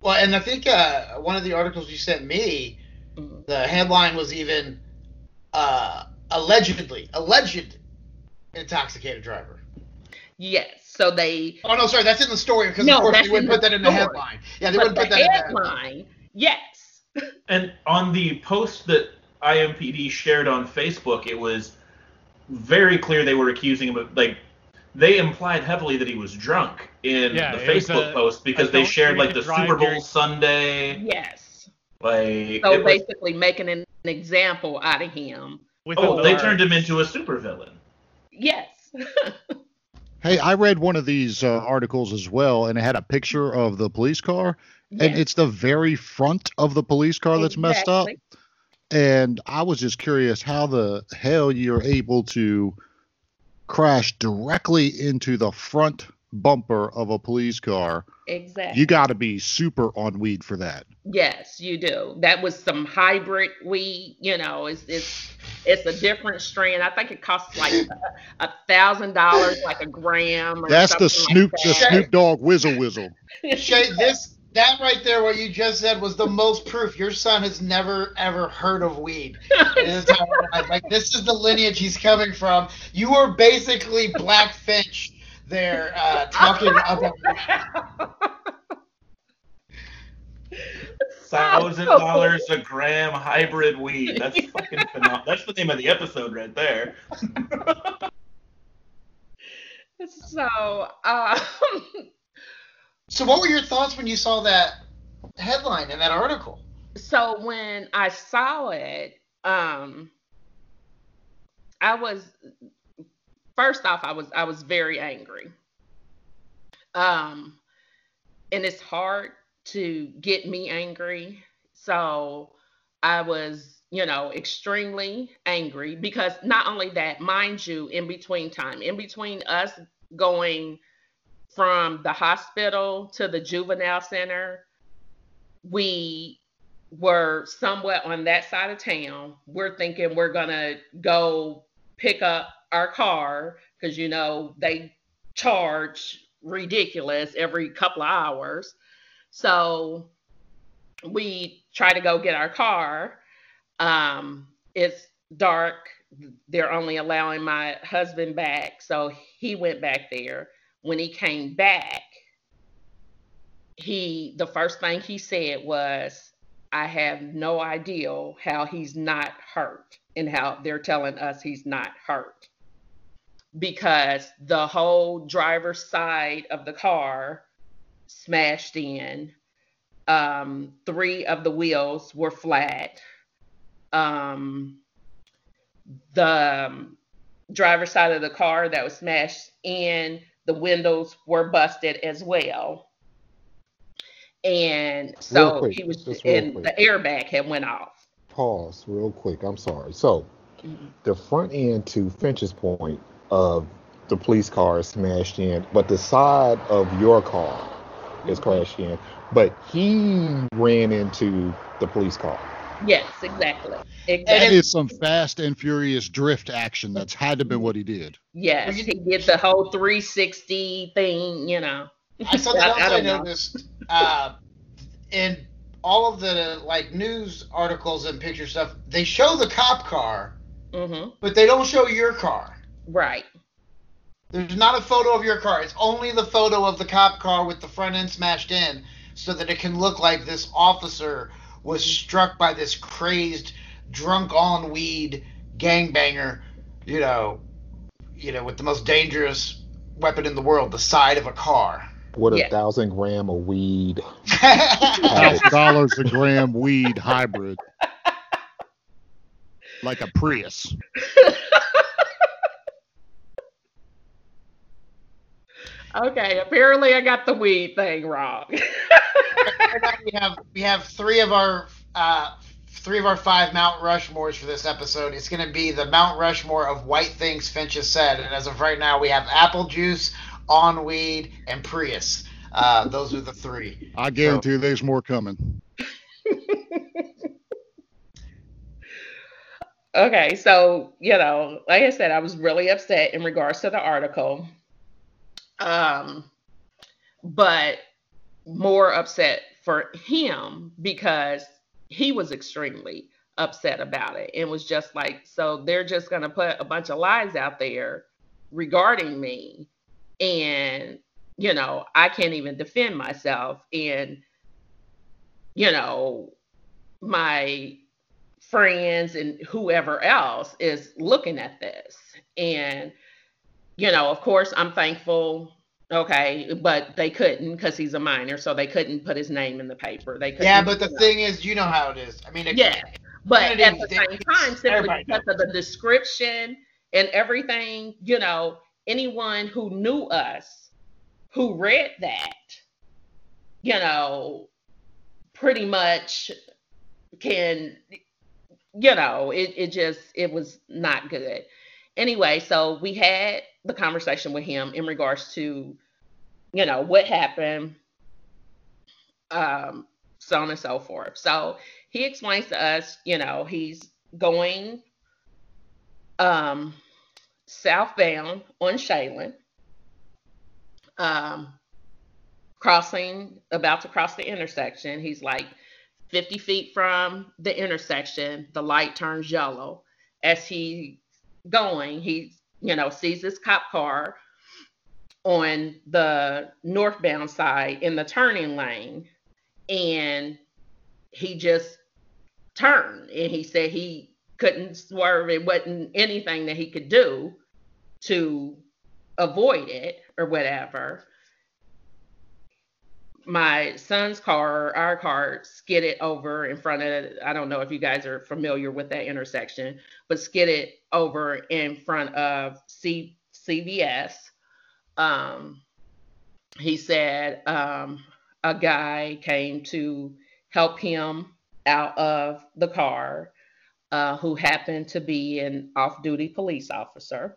Well, and I think one of the articles you sent me, the headline was even alleged intoxicated driver. Yes. So they... Oh, no, sorry. That's in the story because, of course, they wouldn't put that in the headline. Yeah, they wouldn't put that in the headline. Yes. And on the post that IMPD shared on Facebook, it was very clear they were accusing him of, like, they implied heavily that he was drunk in the Facebook post because they shared, like, the Super Bowl Sunday. Yes. Like, so basically making an example out of him. Oh, they turned him into a supervillain. Yes. Hey, I read one of these articles as well, and it had a picture of the police car, and it's the very front of the police car that's messed up. And I was just curious how the hell you're able to crash directly into the front bumper of a police car. Exactly. You got to be super on weed for that. Yes, you do. That was some hybrid weed. You know, it's a different strand. I think it costs like $1,000, like a gram. Or that's the Snoop, like that. The Snoop Dogg Wizzle Wizzle. Shay, that right there, what you just said, was the most proof your son has never ever heard of weed. Like, this is the lineage he's coming from. You are basically Black Finch. They're talking about $1,000 a gram hybrid weed. That's fucking phenomenal. That's the name of the episode right there. So what were your thoughts when you saw that headline in that article? So when I saw it, First off, I was very angry. And it's hard to get me angry. So I was, extremely angry because not only that, mind you, in between us going from the hospital to the juvenile center, we were somewhat on that side of town. We're thinking we're going to go pick up our car because they charge ridiculous every couple of hours, so we try to go get our car. It's dark, they're only allowing my husband back, so he went back there. When he came back, the first thing he said was, I have no idea how he's not hurt and how they're telling us he's not hurt, because the whole driver's side of the car smashed in. 3 of the wheels were flat. The driver's side of the car that was smashed in, the windows were busted as well. And so he was, and the airbag had went off. Pause real quick. I'm sorry. So the front end, to Finch's point, of the police car is smashed in, but the side of your car is crashed in. But he ran into the police car. Yes, exactly. That is some fast and furious drift action. That's had to be what he did. Yes, he did the whole 360 thing, Something else I noticed in all of the news articles and picture stuff, they show the cop car, but they don't show your car. Right. There's not a photo of your car. It's only the photo of the cop car with the front end smashed in, so that it can look like this officer was struck by this crazed, drunk on weed gangbanger, with the most dangerous weapon in the world, the side of a car. What a 1,000 gram of weed. $1,000 a gram weed hybrid. Like a Prius. Okay, apparently I got the weed thing wrong. we have three of our five Mount Rushmores for this episode. It's going to be the Mount Rushmore of white things Finch has said. And as of right now, we have apple juice, on weed, and Prius. Those are the three. I guarantee there's more coming. Okay, so, you know, like I said, I was really upset in regards to the article. But more upset for him because he was extremely upset about it and was just like, so they're just going to put a bunch of lies out there regarding me. And, you know, I can't even defend myself. And, you know, my friends and whoever else is looking at this. And, you know, of course, I'm thankful. Okay, but they couldn't because he's a minor, so they couldn't put his name in the paper. They couldn't. Yeah, but the thing is, you know how it is. I mean, but at the same time, simply because of the description and everything, you know, anyone who knew us, who read that, you know, pretty much can, you know, it was not good. Anyway, so we had the conversation with him in regards to, you know, what happened, so on and so forth. So he explains to us, you know, he's going southbound on Shaylin, about to cross the intersection. He's like 50 feet from the intersection. The light turns yellow. As he going, he, you know, sees this cop car on the northbound side in the turning lane, and he just turned, and he said he couldn't swerve. It wasn't anything that he could do to avoid it or whatever. My son's car, our car, skidded over in front of, I don't know if you guys are familiar with that intersection, but skidded over in front of CVS. He said a guy came to help him out of the car, who happened to be an off-duty police officer.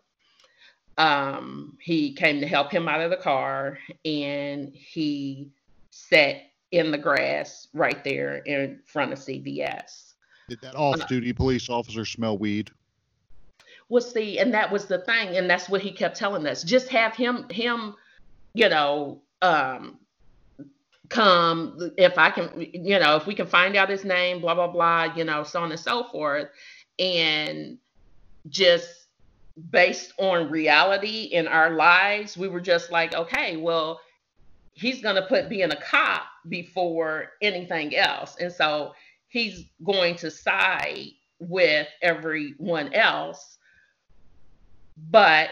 He came to help him out of the car, and he sat in the grass right there in front of CVS. Did that off-duty police officer smell weed? Well, see, and that was the thing, and that's what he kept telling us. Just have him, you know, come, if I can, you know, if we can find out his name, blah, blah, blah, you know, so on and so forth. And just based on reality in our lives, we were just like, okay, well, he's going to being a cop before anything else. And so he's going to side with everyone else. But,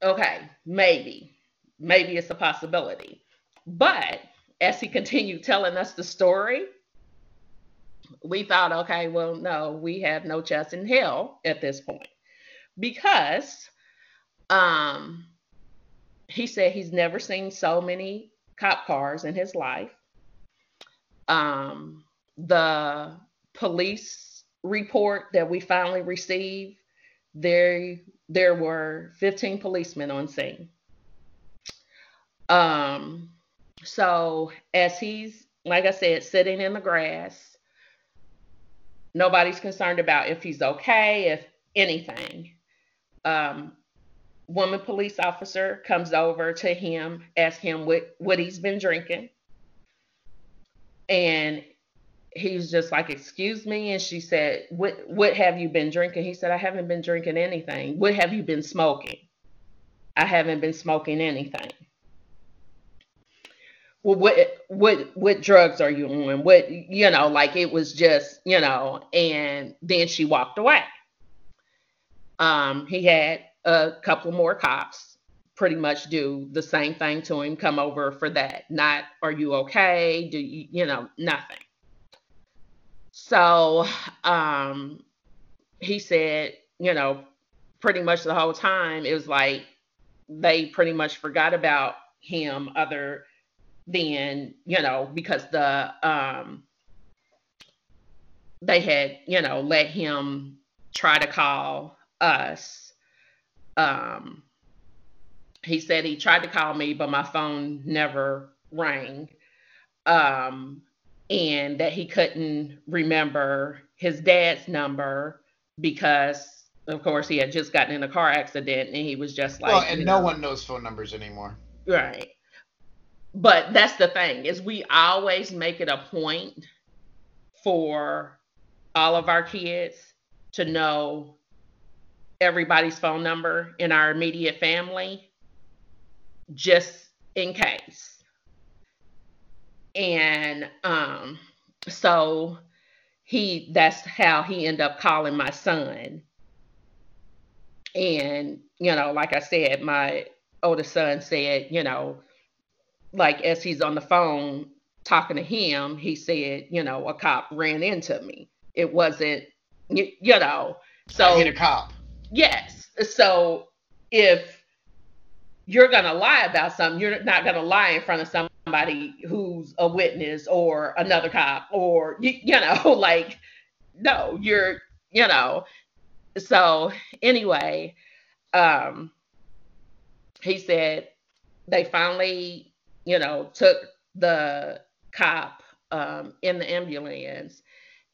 okay, maybe it's a possibility. But as he continued telling us the story, we thought, okay, well, no, we have no chance in hell at this point. Because he said he's never seen so many cop cars in his life. The police report that we finally received, there were 15 policemen on scene. So as he's, like I said, sitting in the grass, nobody's concerned about if he's okay, if anything. Woman police officer comes over to him, asks him what he's been drinking. And he's just like, excuse me. And she said, what have you been drinking? He said, I haven't been drinking anything. What have you been smoking? I haven't been smoking anything. Well, what drugs are you on? What, you know, like, it was just, you know, and then she walked away. He had a couple more cops pretty much do the same thing to him, come over for that. Not, are you okay? Do you, you know, nothing. So he said, you know, pretty much the whole time, it was like they pretty much forgot about him other than, you know, because the they had, you know, let him try to call us. He said he tried to call me, but my phone never rang. And that he couldn't remember his dad's number because, of course, he had just gotten in a car accident and he was just like... Well, and no one knows phone numbers anymore. Right. But that's the thing, is we always make it a point for all of our kids to know everybody's phone number in our immediate family, just in case. And so that's how he ended up calling my son. And, you know, like I said, my oldest son said, you know, like as he's on the phone talking to him, he said, you know, a cop ran into me. It wasn't, you know, so I hit a cop. Yes. So if you're going to lie about something, you're not going to lie in front of somebody who's a witness or another cop or, you know, like, no, you're, you know. So anyway, he said they finally, you know, took the cop in the ambulance.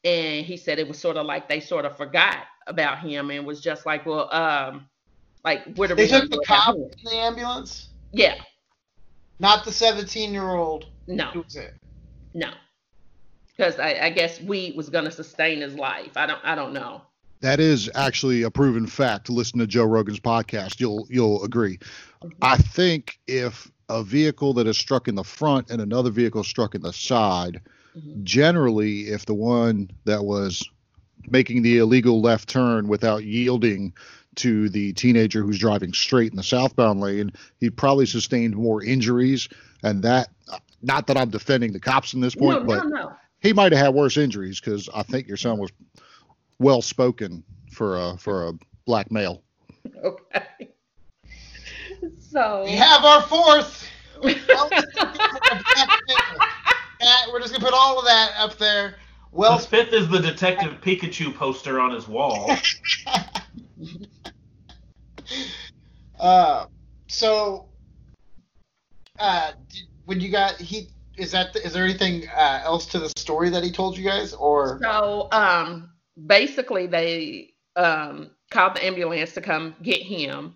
And he said it was sort of like they sort of forgot about him and was just like, well, like, where did they took the cop in the ambulance? Yeah. Not the 17-year-old. No. Who was it? No. Because I guess weed was going to sustain his life. I don't know. That is actually a proven fact. Listen to Joe Rogan's podcast. You'll agree. Mm-hmm. I think if a vehicle that is struck in the front and another vehicle struck in the side, mm-hmm. generally, if the one that was making the illegal left turn without yielding to the teenager who's driving straight in the southbound lane, he probably sustained more injuries. And that, not that I'm defending the cops in this point, but he might have had worse injuries because I think your son was well-spoken for a black male. Okay. So we have our fourth. We're just going to put all of that up there. Well, the fifth is the Detective Pikachu poster on his wall. So, when you got is there anything else to the story that he told you guys, or? So, basically they called the ambulance to come get him.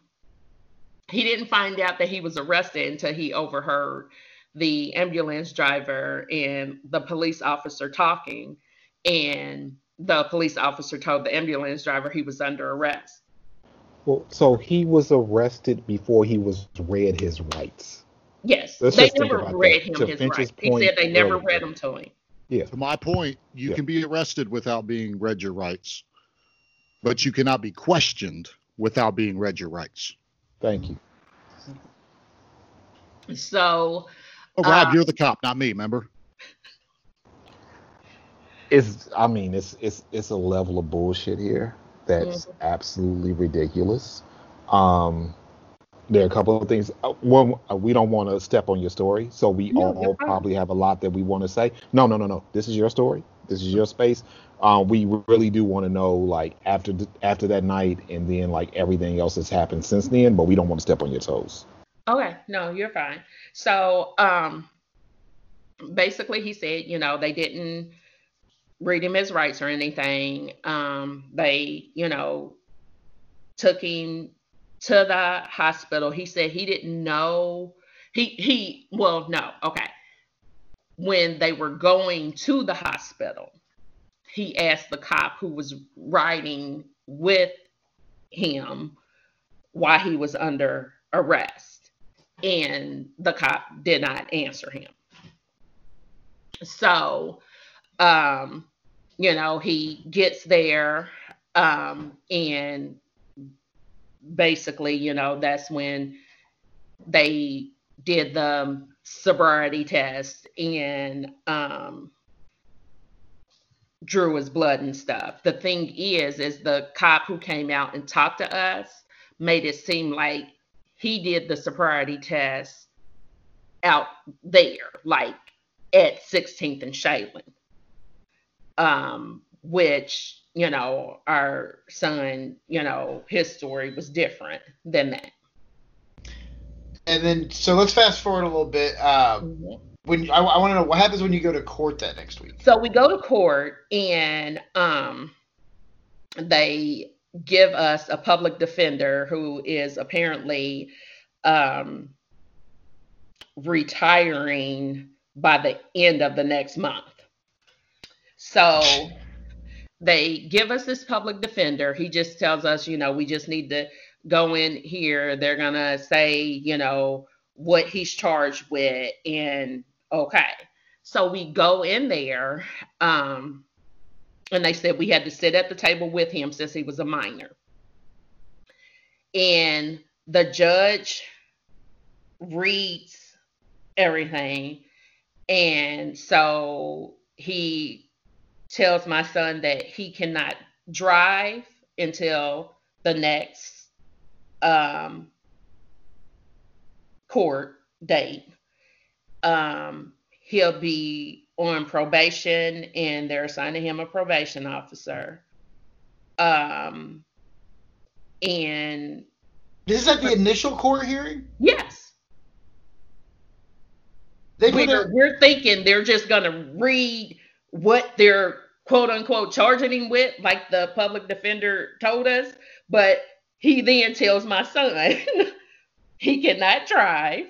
He didn't find out that he was arrested until he overheard the ambulance driver and the police officer talking, and the police officer told the ambulance driver he was under arrest. Well, so he was arrested before he was read his rights. Yes, they never read him his rights. He said they never read them to him. Yeah. To my point, you can be arrested without being read your rights, but you cannot be questioned without being read your rights. Thank you. So... Oh, Rob, you're the cop, not me, remember? It's a level of bullshit here that's absolutely ridiculous. There are a couple of things. One, we don't want to step on your story, so we all probably have a lot that we want to say. No. This is your story. This is your space. We really do want to know, like, after that night and then, like, everything else that's happened since then, but we don't want to step on your toes. Okay, no, you're fine. So, basically he said, you know, they didn't read him his rights or anything. They, you know, took him to the hospital. He said he didn't know. When they were going to the hospital, he asked the cop who was riding with him why he was under arrest. And the cop did not answer him. So, you know, he gets there and basically, you know, that's when they did the sobriety test and drew his blood and stuff. The thing is the cop who came out and talked to us made it seem like he did the sobriety test out there, like at 16th and Shaylin, which, you know, our son, you know, his story was different than that. And then, so let's fast forward a little bit. When I want to know what happens when you go to court that next week. So we go to court, and they give us a public defender who is apparently retiring by the end of the next month. So they give us this public defender. He just tells us, you know, we just need to go in here. They're going to say, you know, what he's charged with. And okay. So we go in there, and they said we had to sit at the table with him since he was a minor. And the judge reads everything. And so he tells my son that he cannot drive until the next court date. He'll be on probation, and they're assigning him a probation officer. And this is at the initial court hearing? Yes. We're thinking they're just going to read what they're quote-unquote charging him with, like the public defender told us, but he then tells my son he cannot drive.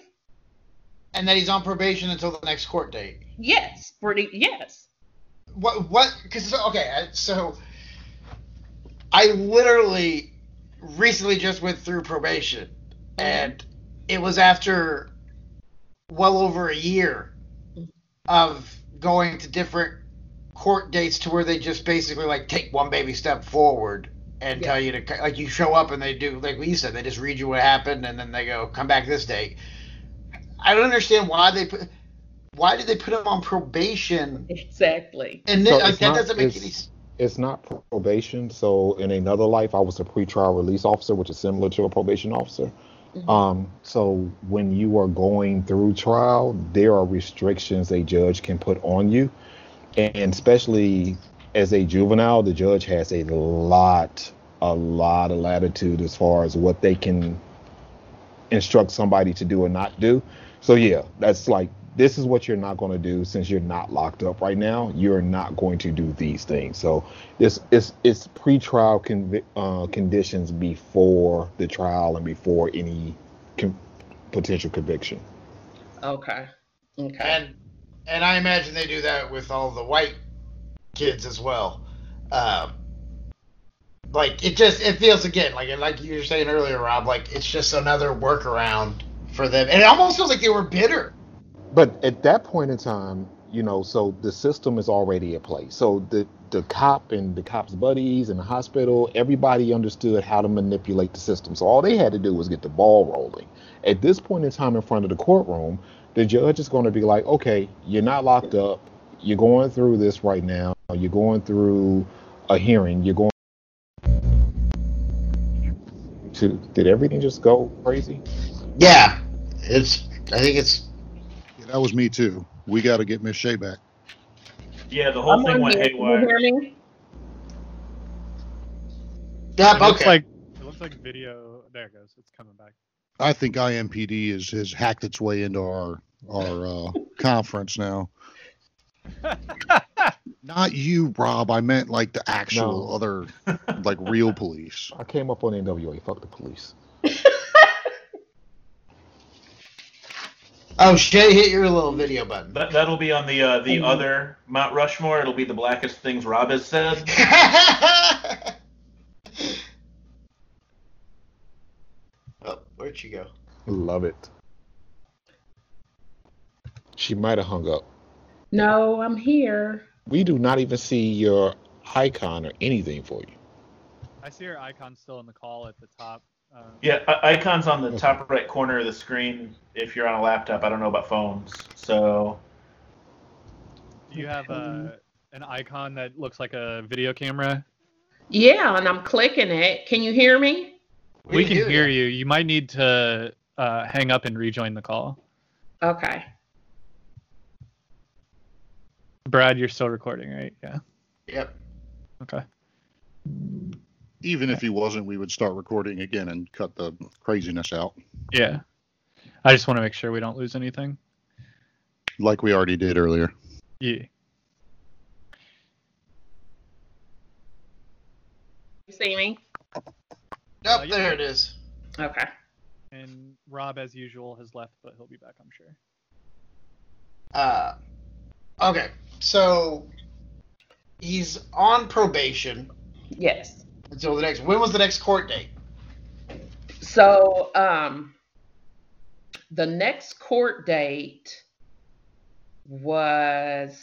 And that he's on probation until the next court date. Yes, yes. What, because, okay, so I literally recently just went through probation, and it was after well over a year of going to different court dates to where they just basically, like, take one baby step forward and tell you to, like, you show up and they do, like you said, they just read you what happened, and then they go, come back this date. I don't understand why did they put him on probation? Exactly. And then, so like, that doesn't make any sense. It's not probation. So in another life, I was a pretrial release officer, which is similar to a probation officer. Mm-hmm. So when you are going through trial, there are restrictions a judge can put on you. And especially as a juvenile, the judge has a lot of latitude as far as what they can instruct somebody to do or not do. So yeah, that's like, this is what you're not going to do since you're not locked up right now. You're not going to do these things. So it's pretrial conditions before the trial and before any potential conviction. Okay. And I imagine they do that with all the white kids as well. Like, it feels, again, like you were saying earlier, Rob, like, it's just another workaround for them. And it almost feels like they were bitter. But at that point in time, you know, so the system is already at play. So the cop and the cop's buddies and the hospital, everybody understood how to manipulate the system. So all they had to do was get the ball rolling. At this point in time in front of the courtroom, the judge is going to be like, okay, you're not locked up. You're going through this right now. You're going through a hearing. You're going. Did everything just go crazy? Yeah, I think it's. Yeah, that was me too. We got to get Miss Shea back. Yeah, the whole thing went haywire. Yeah, okay. It looks like video. There it goes. It's coming back. I think IMPD has hacked its way into our conference now. Not you, Rob. I meant like the actual other, like real police. I came up on NWA. Fuck the police. Oh, Shay, hit your little video button. That'll be on the other Mount Rushmore. It'll be the blackest things Rob has said. Oh, where'd she go? Love it. She might have hung up. No, I'm here. We do not even see your icon or anything for you. I see your icon still in the call at the top. Icon's on the top right corner of the screen if you're on a laptop. I don't know about phones. So, do you have an icon that looks like a video camera? Yeah, and I'm clicking it. Can you hear me? We can hear you. You might need to hang up and rejoin the call. Okay. Brad, you're still recording, right? Yeah. Yep. Okay. Even if he wasn't, we would start recording again and cut the craziness out. Yeah. I just want to make sure we don't lose anything. Like we already did earlier. Yeah. You see me? Nope, there it is. Okay. And Rob, as usual, has left, but he'll be back, I'm sure. Okay, so he's on probation. Yes. Until the next. When was the next court date? So, the next court date was.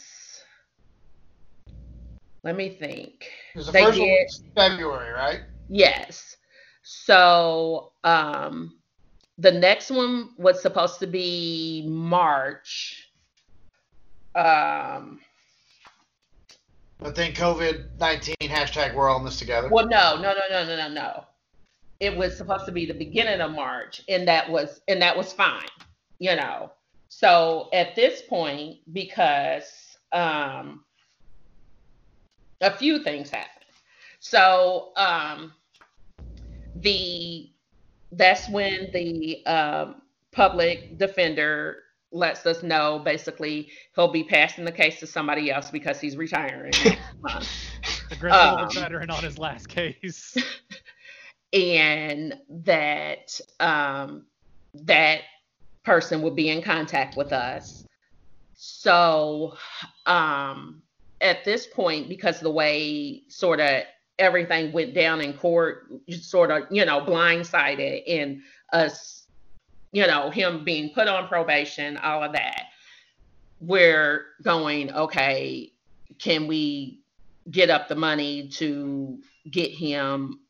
Let me think. It was the first one February, right? Yes. So, the next one was supposed to be March. But then COVID-19 #, we're all in this together. Well, no. It was supposed to be the beginning of March, and that was fine, you know. So at this point, because a few things happened. So that's when the public defender lets us know, basically, he'll be passing the case to somebody else because he's retiring. The grizzled veteran on his last case. And that that person will be in contact with us. So at this point, because the way sort of everything went down in court, sort of, you know, blindsided in us, you know, him being put on probation, all of that, we're going, okay, can we get up the money to get him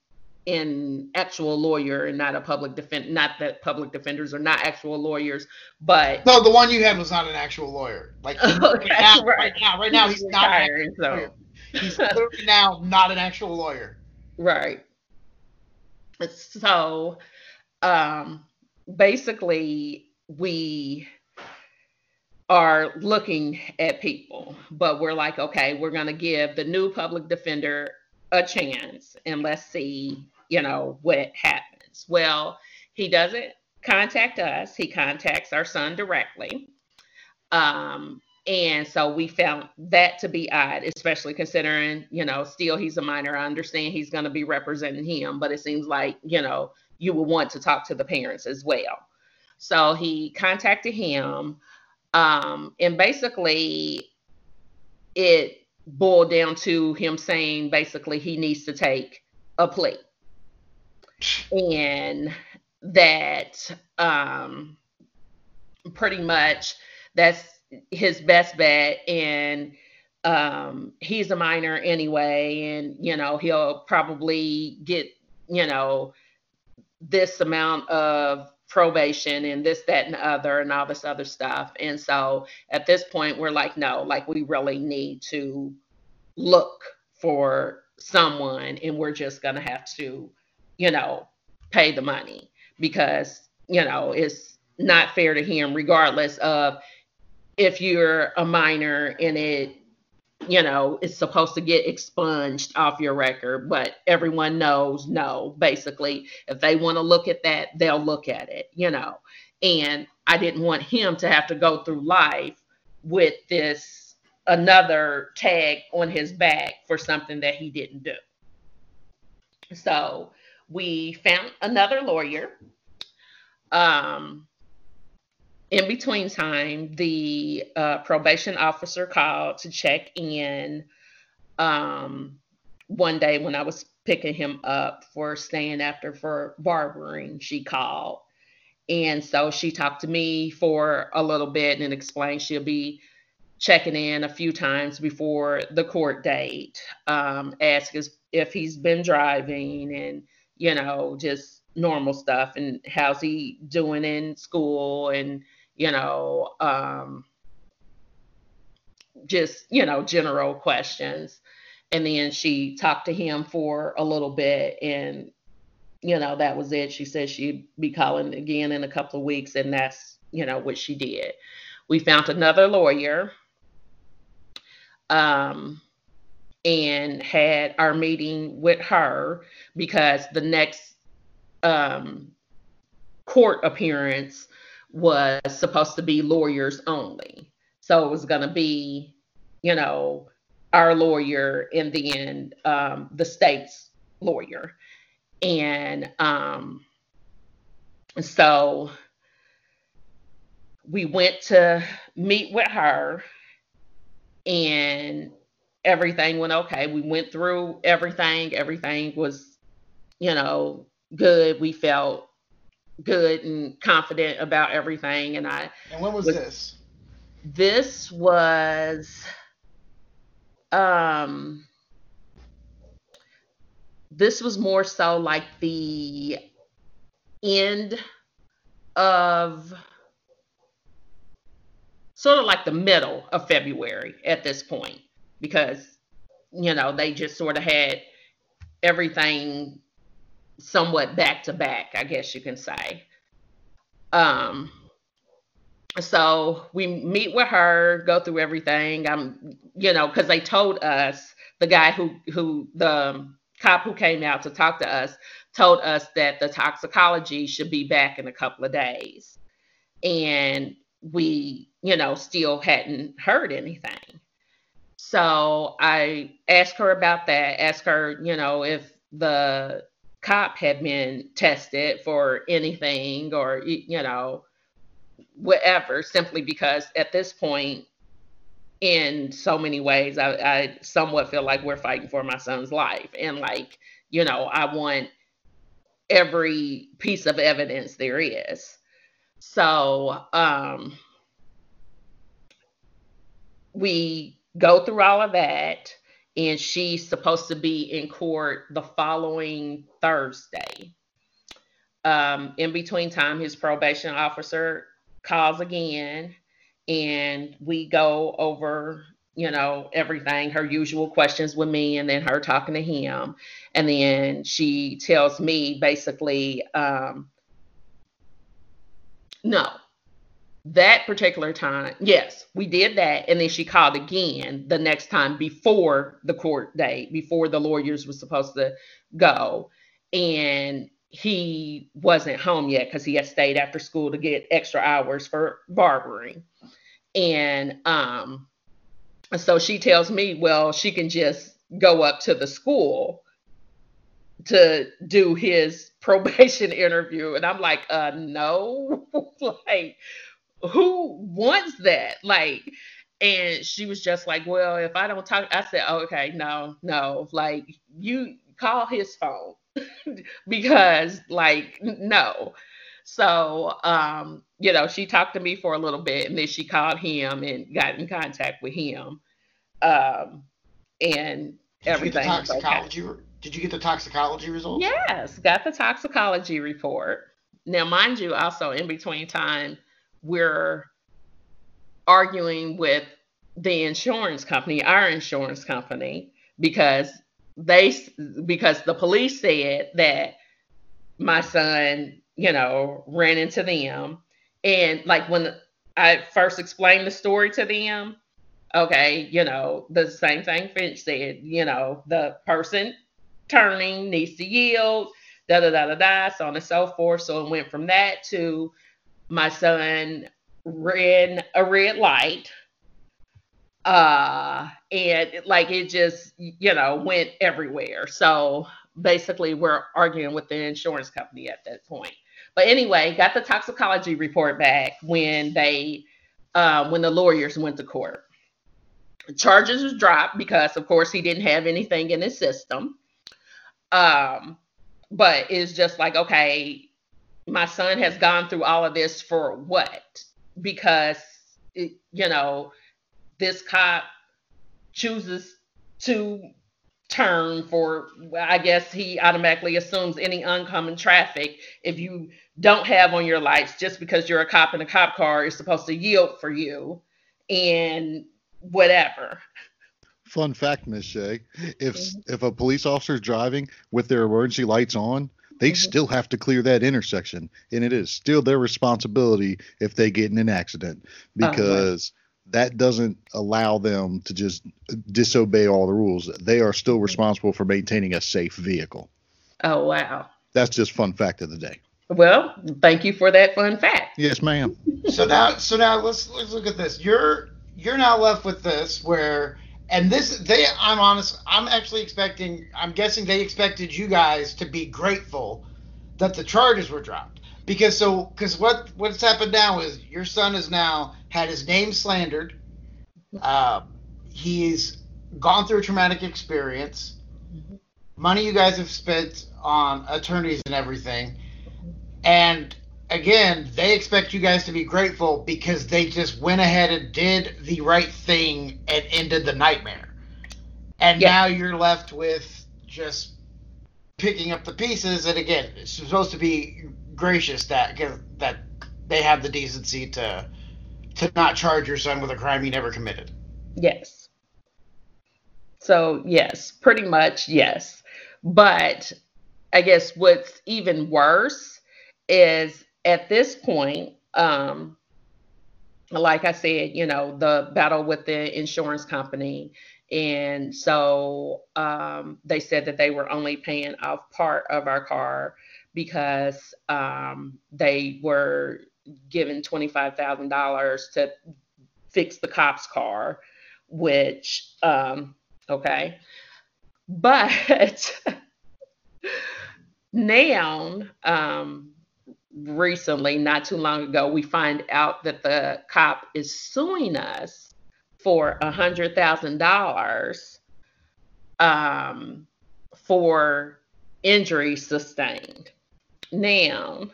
an actual lawyer and not a public defender? Not that public defenders are not actual lawyers, but... No, the one you had was not an actual lawyer. Like, right now, he's not an actual lawyer. He's literally now not an actual lawyer. Right. So, basically, we are looking at people, but we're like, okay, we're going to give the new public defender a chance and let's see, you know, what happens. Well, he doesn't contact us. He contacts our son directly. And so we found that to be odd, especially considering, you know, still he's a minor. I understand he's going to be representing him, but it seems like, you know, you would want to talk to the parents as well. So he contacted him. And basically it boiled down to him saying basically he needs to take a plea. And that pretty much that's his best bet. And he's a minor anyway. And, you know, he'll probably get, you know, this amount of probation and this, that, and the other, and all this other stuff. And so at this point, we're like, no, like we really need to look for someone and we're just going to have to, you know, pay the money because, you know, it's not fair to him regardless of if you're a minor and it, you know, it's supposed to get expunged off your record, but everyone knows, no, basically, if they want to look at that, they'll look at it, you know. And I didn't want him to have to go through life with this, another tag on his back for something that he didn't do. So we found another lawyer. In between time, the probation officer called to check in one day when I was picking him up for staying after for barbering, she called. And so she talked to me for a little bit and explained she'll be checking in a few times before the court date, ask if he's been driving and, you know, just normal stuff and how's he doing in school and, you know, just, you know, general questions. And then she talked to him for a little bit and, you know, that was it. She said she'd be calling again in a couple of weeks and that's you know, what she did. We found another lawyer and had our meeting with her, because the next court appearance was supposed to be lawyers only. So it was going to be, you know, our lawyer and then the state's lawyer. And so we went to meet with her and everything went okay. We went through everything. Everything was, you know, good. We felt good and confident about everything. And when was this? This was, this was more so like the end of, sort of like the middle of February at this point, because, you know, they just sort of had everything somewhat back to back, I guess you can say. So we meet with her, go through everything. I'm, you know, because they told us, the guy who the cop who came out to talk to us told us that the toxicology should be back in a couple of days. And we, you know, still hadn't heard anything. So I asked her about that, asked her, you know, if the cop had been tested for anything or, you know, whatever, simply because at this point, in so many ways, I somewhat feel like we're fighting for my son's life. And like, you know, I want every piece of evidence there is. So we go through all of that, and she's supposed to be in court the following Thursday. In between time, his probation officer calls again, and we go over, you know, everything, her usual questions with me, and then her talking to him. And then she tells me basically, no, that particular time, yes, we did that. And then she called again the next time before the court date, before the lawyers were supposed to go. And he wasn't home yet because he had stayed after school to get extra hours for barbering. And so she tells me, well, she can just go up to the school to do his probation interview. And I'm like, no, like, who wants that? Like, and she was just like, well, if I don't talk, I said, oh, okay, no, like, you call his phone because, like, no. So, you know, she talked to me for a little bit, and then she called him and got in contact with him. And everything. Did you get the toxicology results? Yes, got the toxicology report. Now, mind you, also in between time, we're arguing with the insurance company, our insurance company, because the police said that my son, you know, ran into them. And like when I first explained the story to them, okay, you know, the same thing Finch said, you know, the person turning needs to yield, da da da da da, so on and so forth. So it went from that to my son ran a red light, and like it just, you know, went everywhere. So basically, we're arguing with the insurance company at that point. But anyway, got the toxicology report back when they, when the lawyers went to court. Charges was dropped because, of course, he didn't have anything in his system. But it's just like, okay, my son has gone through all of this for what? Because, it, you know, this cop chooses to turn for, I guess he automatically assumes any oncoming traffic. If you don't have on your lights, just because you're a cop in a cop car is supposed to yield for you and whatever. Fun fact, Ms. Shea, if a police officer is driving with their emergency lights on, They still have to clear that intersection, and it is still their responsibility if they get in an accident, because that doesn't allow them to just disobey all the rules. They are still responsible for maintaining a safe vehicle. Oh, wow. That's just fun fact of the day. Well, thank you for that fun fact. Yes, ma'am. So now let's look at this. You're now left with this where, and this they I'm honest, I'm guessing they expected you guys to be grateful that the charges were dropped, because what's happened now is your son has now had his name slandered. He's gone through a traumatic experience. Money you guys have spent on attorneys and everything. And again, they expect you guys to be grateful because they just went ahead and did the right thing and ended the nightmare. And now you're left with just picking up the pieces. And again, it's supposed to be gracious that they have the decency to not charge your son with a crime he never committed. Yes. So yes, pretty much yes. But I guess what's even worse is at this point, like I said, the battle with the insurance company. And so they said that they were only paying off part of our car because they were given $25,000 to fix the cop's car, which, okay. But now, recently, not too long ago, we find out that the cop is suing us for $100,000 for injuries sustained. Now,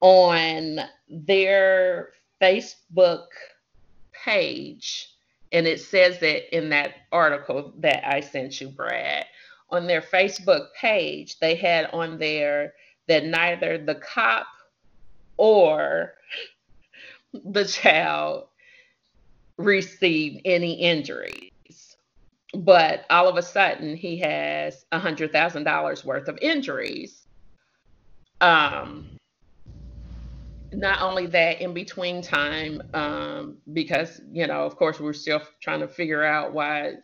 on their Facebook page, and it says that in that article that I sent you, Brad, on their Facebook page, they had on there that neither the cop or the child received any injuries. But all of a sudden, he has $100,000 worth of injuries. Not only that, in between time, because, of course, we're still trying to figure out why,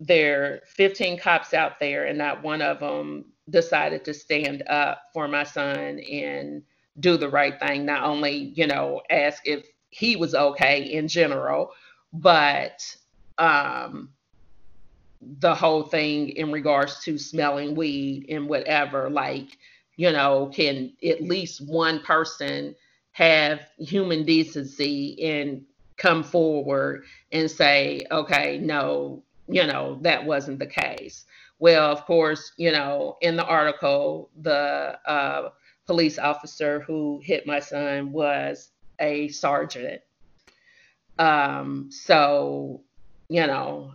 there are 15 cops out there and not one of them decided to stand up for my son and do the right thing. Not only, ask if he was okay in general, but the whole thing in regards to smelling weed and whatever, can at least one person have human decency and come forward and say, okay, no, that wasn't the case. Well, of course, in the article, the police officer who hit my son was a sergeant. So,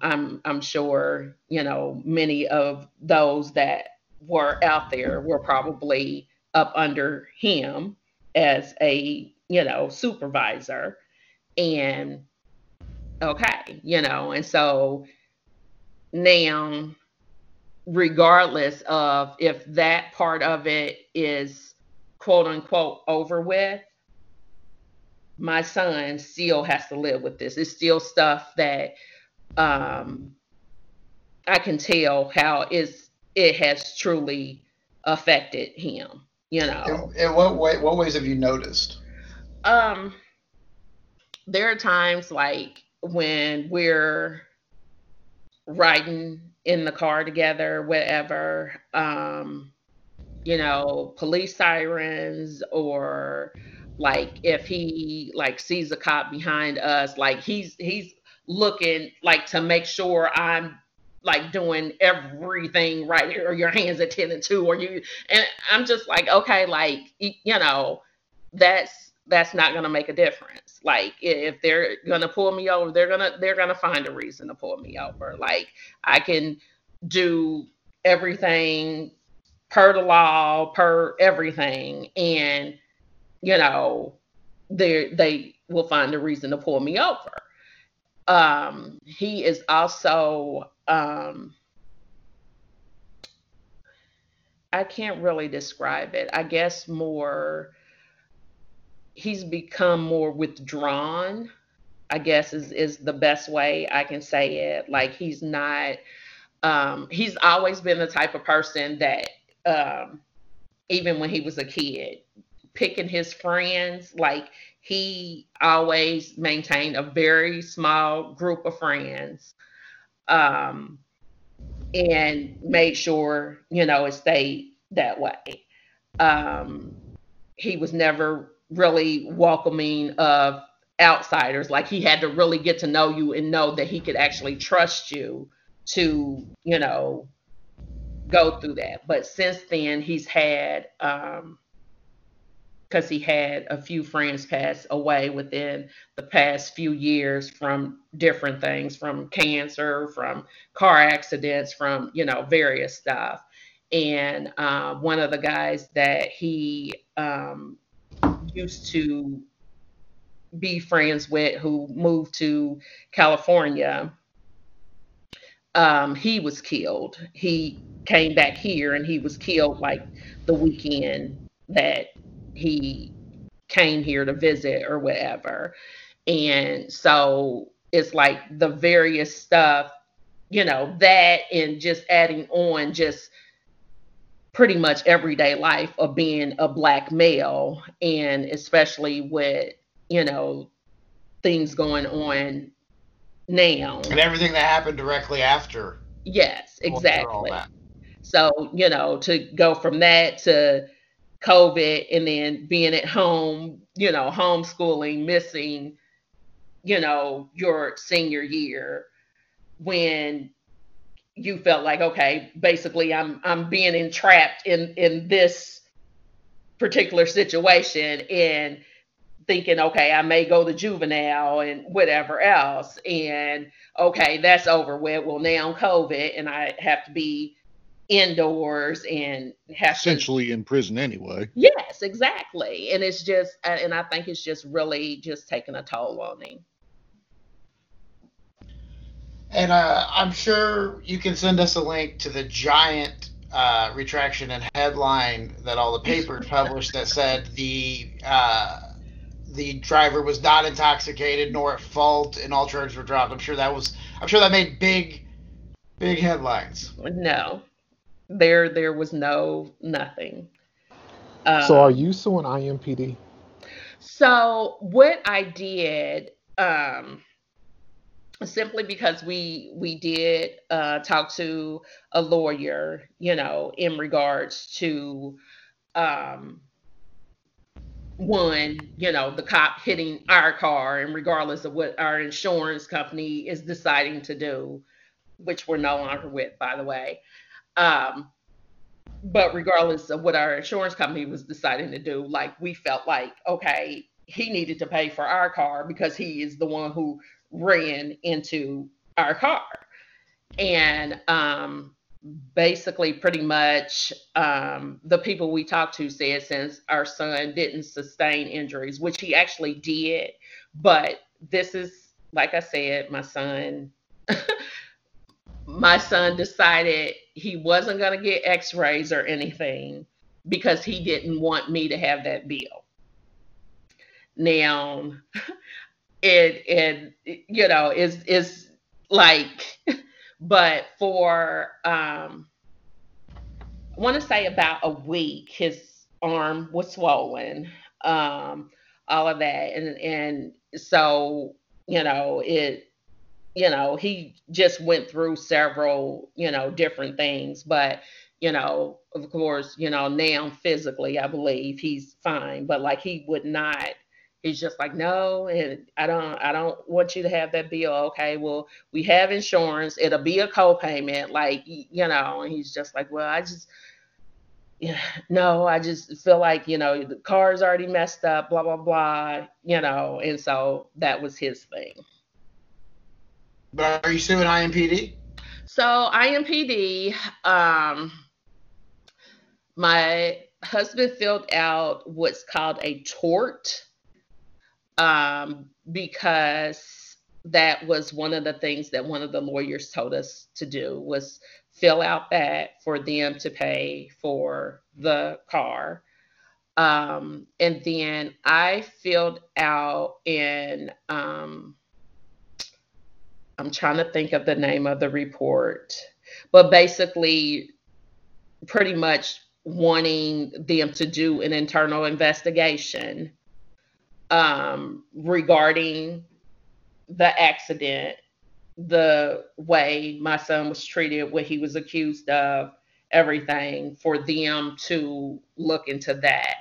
I'm sure, many of those that were out there were probably up under him as a, supervisor. And okay, and so now, regardless of if that part of it is quote unquote over with, my son still has to live with this. It's still stuff that I can tell how it has truly affected him, In what ways have you noticed? There are times like when we're riding in the car together, whatever, police sirens, or like if he sees a cop behind us, he's looking to make sure I'm doing everything right, or your hands at 10 and 2, or you, and I'm just okay, that's not going to make a difference. If they're going to pull me over, they're going to find a reason to pull me over. I can do everything per the law, per everything. And, they will find a reason to pull me over. He is also, I can't really describe it. I guess more, he's become more withdrawn, I guess is the best way I can say it. Like he's not, he's always been the type of person that, even when he was a kid, picking his friends, like he always maintained a very small group of friends, and made sure, you know, it stayed that way. He was never really welcoming of outsiders. Like he had to really get to know you and know that he could actually trust you to, you know, go through that. But since then he's had, because he had a few friends pass away within the past few years from different things, from cancer, from car accidents, from, you know, various stuff. And one of the guys that he used to be friends with, who moved to California, he was killed. He came back here and he was killed like the weekend that he came here to visit or whatever. And so it's like the various stuff, you know, that, and just adding on just pretty much everyday life of being a Black male, and especially with, you know, things going on now and everything that happened directly after. Yes, exactly. So, you know, to go from that to COVID, and then being at home, you know, homeschooling, missing, you know, your senior year when you felt like, okay, basically I'm being entrapped in this particular situation, and thinking, okay, I may go to juvenile and whatever else. And okay, that's over with. Well, now COVID, and I have to be indoors and have essentially to, in prison anyway. Yes, exactly. And it's just, and I think it's just really just taking a toll on him. And I'm sure you can send us a link to the giant retraction and headline that all the papers published that said the driver was not intoxicated nor at fault, and all charges were dropped. I'm sure that made big headlines. No. There was nothing. So are you suing IMPD? So what I did, simply because we did talk to a lawyer, you know, in regards to one, you know, the cop hitting our car, and regardless of what our insurance company is deciding to do, which we're no longer with, by the way. But regardless of what our insurance company was deciding to do, like we felt like, okay, he needed to pay for our car because he is the one who ran into our car. And basically pretty much the people we talked to said, since our son didn't sustain injuries, which he actually did, but this is, like I said, my son decided he wasn't going to get x-rays or anything because he didn't want me to have that bill. Now, it you know, it's like, but for, I want to say about a week, his arm was swollen, all of that. And so, you know, it, you know, he just went through several, you know, different things, but, you know, of course, you know, now physically, I believe he's fine, but like he would not, he's just like, no, and I don't want you to have that bill. Okay, well, we have insurance. It'll be a co-payment. Like, you know, and he's just like, well, I just feel like, you know, the car's already messed up, blah, blah, blah, you know? And so that was his thing. But are you suing IMPD? So IMPD, my husband filled out what's called a tort, because that was one of the things that one of the lawyers told us to do, was fill out that for them to pay for the car. And then I filled out in, I'm trying to think of the name of the report, but basically pretty much wanting them to do an internal investigation regarding the accident, the way my son was treated, what he was accused of, everything, for them to look into that.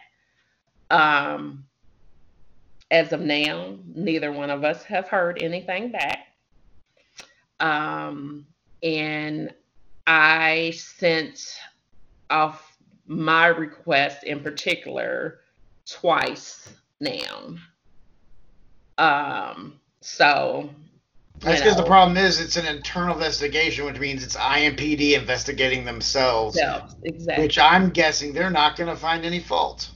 As of now, neither one of us have heard anything back. And I sent off my request in particular twice now. So that's because the problem is it's an internal investigation, which means it's IMPD investigating themselves. Yeah, exactly. Which I'm guessing they're not going to find any fault.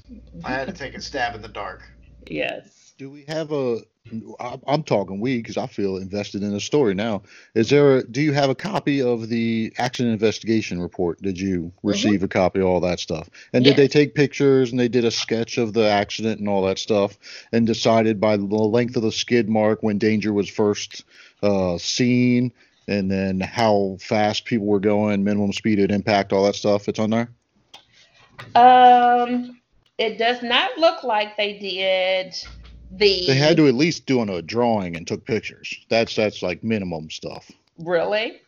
I had to take a stab in the dark. Yes. Do we have a? I'm talking we because I feel invested in the story now. Is there? Do you have a copy of the accident investigation report? Did you receive a copy of all that stuff? And did they take pictures and they did a sketch of the accident and all that stuff and decided by the length of the skid mark when danger was first seen and then how fast people were going, minimum speed at impact, all that stuff? It's on there? It does not look like they did. They had to at least do a drawing and took pictures. That's like minimum stuff. Really?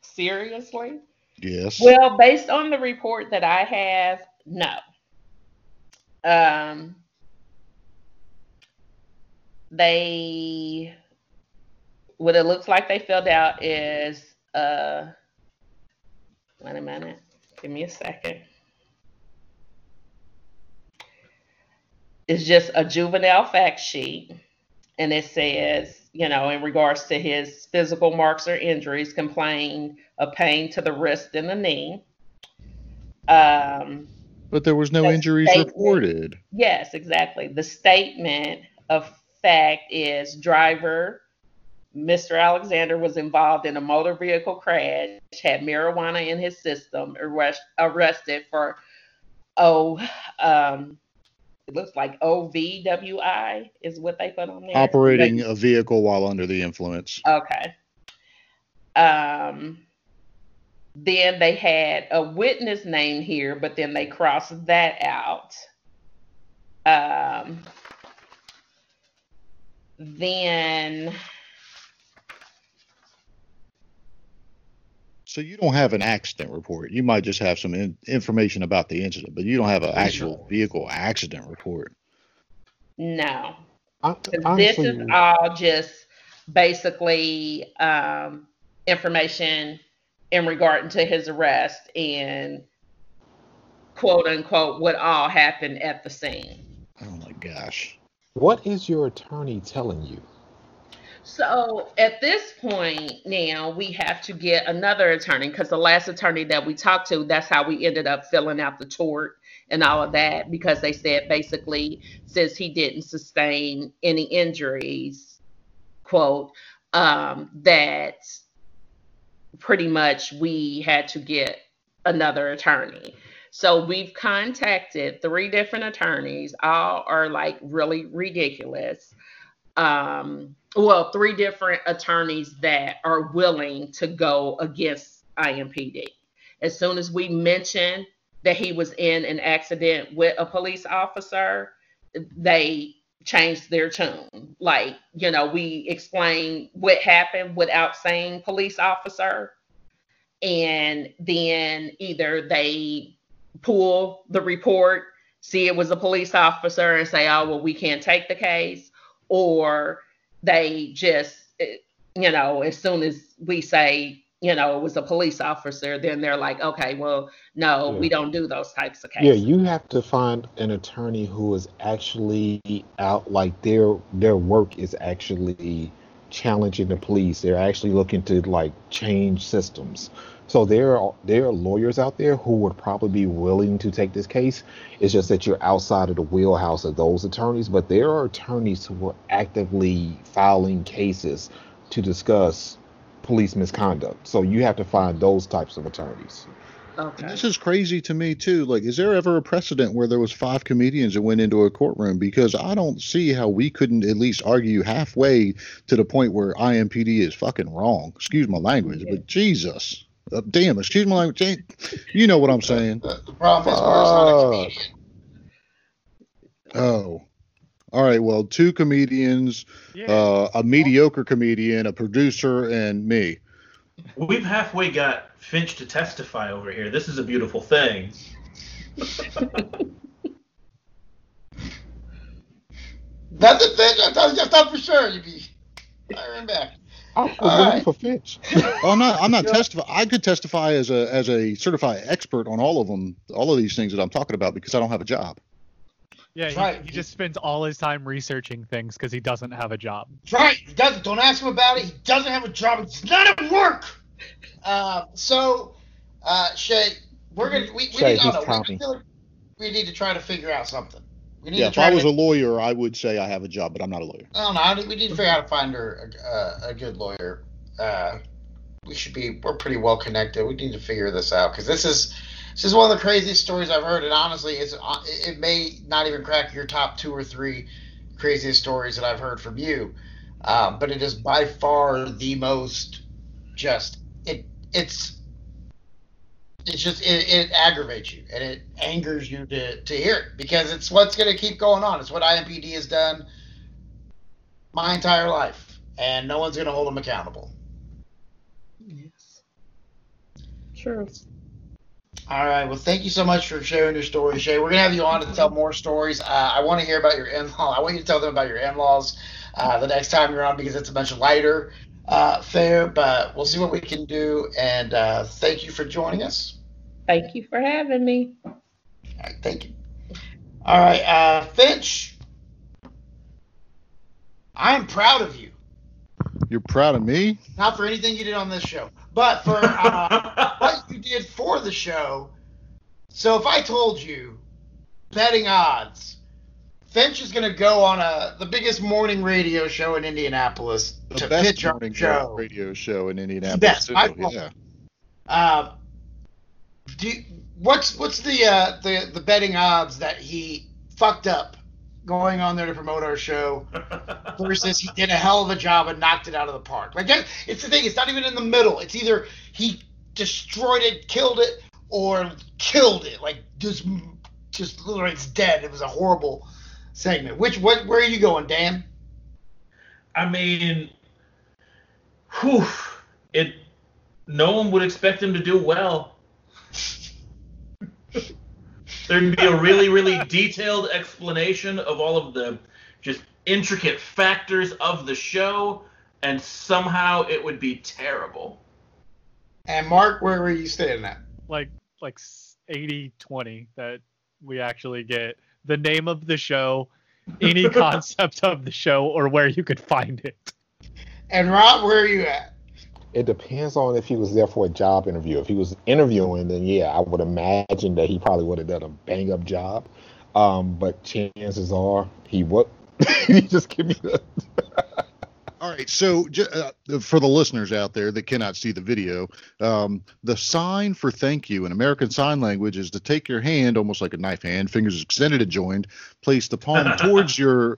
Seriously? Yes. Well, based on the report that I have, no. What it looks like they filled out is wait a minute. Give me a second. It's just a juvenile fact sheet, and it says, in regards to his physical marks or injuries, complained of pain to the wrist and the knee. But there was no injuries reported. Yes, exactly. The statement of fact is driver, Mr. Alexander, was involved in a motor vehicle crash, had marijuana in his system, arrested for it looks like OVWI is what they put on there. Operating a vehicle while under the influence. Okay. Then they had a witness name here, but then they crossed that out. Then. So you don't have an accident report. You might just have some information about the incident, but you don't have an actual vehicle accident report. No. This is all just basically information in regard to his arrest and quote unquote what all happened at the scene. Oh my gosh. What is your attorney telling you? So at this point now, we have to get another attorney because the last attorney that we talked to, that's how we ended up filling out the tort and all of that, because they said basically since he didn't sustain any injuries, quote, that pretty much we had to get another attorney. So we've contacted 3 different attorneys. All are like really ridiculous. 3 different attorneys that are willing to go against IMPD. As soon as we mention that he was in an accident with a police officer, they changed their tune. Like, we explain what happened without saying police officer. And then either they pull the report, see it was a police officer and say, oh, well, we can't take the case. Or they just, as soon as we say, it was a police officer, then they're like, okay, well, no, we don't do those types of cases. Yeah, you have to find an attorney who is actually out, like their work is actually challenging the police. They're actually looking to like change systems. So there are lawyers out there who would probably be willing to take this case. It's just that you're outside of the wheelhouse of those attorneys. But there are attorneys who are actively filing cases to discuss police misconduct. So you have to find those types of attorneys. Okay. And this is crazy to me too. Like, is there ever a precedent where there was 5 comedians that went into a courtroom? Because I don't see how we couldn't at least argue halfway to the point where IMPD is fucking wrong. Excuse my language, but Jesus, damn! Excuse my language. You know what I'm saying? Oh. All right, well, 2 comedians, a mediocre comedian, a producer, and me. We've halfway got Finch to testify over here. This is a beautiful thing. That's it, Finch. I thought for sure you'd be firing back. I was waiting for Finch. I'm not testifying. I could testify as a certified expert on all of them, all of these things that I'm talking about, because I don't have a job. Yeah, he just spends all his time researching things because he doesn't have a job. Right. He doesn't. Don't ask him about it. He doesn't have a job. It's not at work. So, Shay, we need to try to figure out something. We need to try. If I was a lawyer, I would say I have a job, but I'm not a lawyer. I don't know. We need to figure out how to find her a good lawyer. We're pretty well connected. We need to figure this out because this is one of the craziest stories I've heard, and honestly, it may not even crack your top 2 or 3 craziest stories that I've heard from you, but it is by far the most it aggravates you, and it angers you to hear it, because it's what's going to keep going on. It's what IMPD has done my entire life, and no one's going to hold them accountable. Yes. Sure. All right. Well, thank you so much for sharing your story, Shay. We're going to have you on to tell more stories. I want to hear about your in-law. I want you to tell them about your in-laws the next time you're on, because it's a much lighter fare, but we'll see what we can do. And thank you for joining us. Thank you for having me. All right. Thank you. All right. Finch, I am proud of you. You're proud of me? Not for anything you did on this show, but for what you did for the show. So if I told you, betting odds, Finch is going to go on the biggest morning radio show in Indianapolis to pitch our show. Radio show in Indianapolis. What's the betting odds that he fucked up going on there to promote our show versus he did a hell of a job and knocked it out of the park? Like, it's the thing. It's not even in the middle. It's either he destroyed it, killed it, or killed it. Like, just literally, it's dead. It was a horrible segment. Where are you going, Dan? I mean, no one would expect him to do well. There'd be a really, really detailed explanation of all of the just intricate factors of the show, and somehow it would be terrible. And Mark, where were you standing at? Like 80-20, that we actually get the name of the show, any concept of the show, or where you could find it. And Rob, where are you at? It depends on if he was there for a job interview. If he was interviewing, then I would imagine that he probably would have done a bang-up job. But chances are he would. He just give me the... All right, so for the listeners out there that cannot see the video, the sign for thank you in American Sign Language is to take your hand, almost like a knife hand, fingers extended and joined, place the palm towards your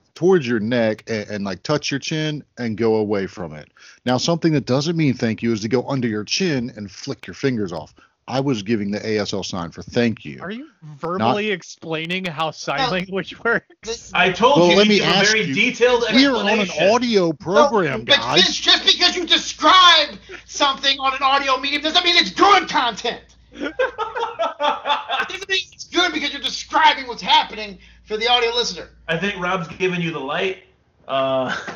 neck and like touch your chin and go away from it. Now, something that doesn't mean thank you is to go under your chin and flick your fingers off. I was giving the ASL sign for thank you. Are you verbally explaining how sign language works? I told you. Let me ask a very detailed explanation. We're on an audio program, guys. But just because you describe something on an audio medium doesn't mean it's good content. It doesn't mean it's good because you're describing what's happening for the audio listener. I think Rob's giving you the light. I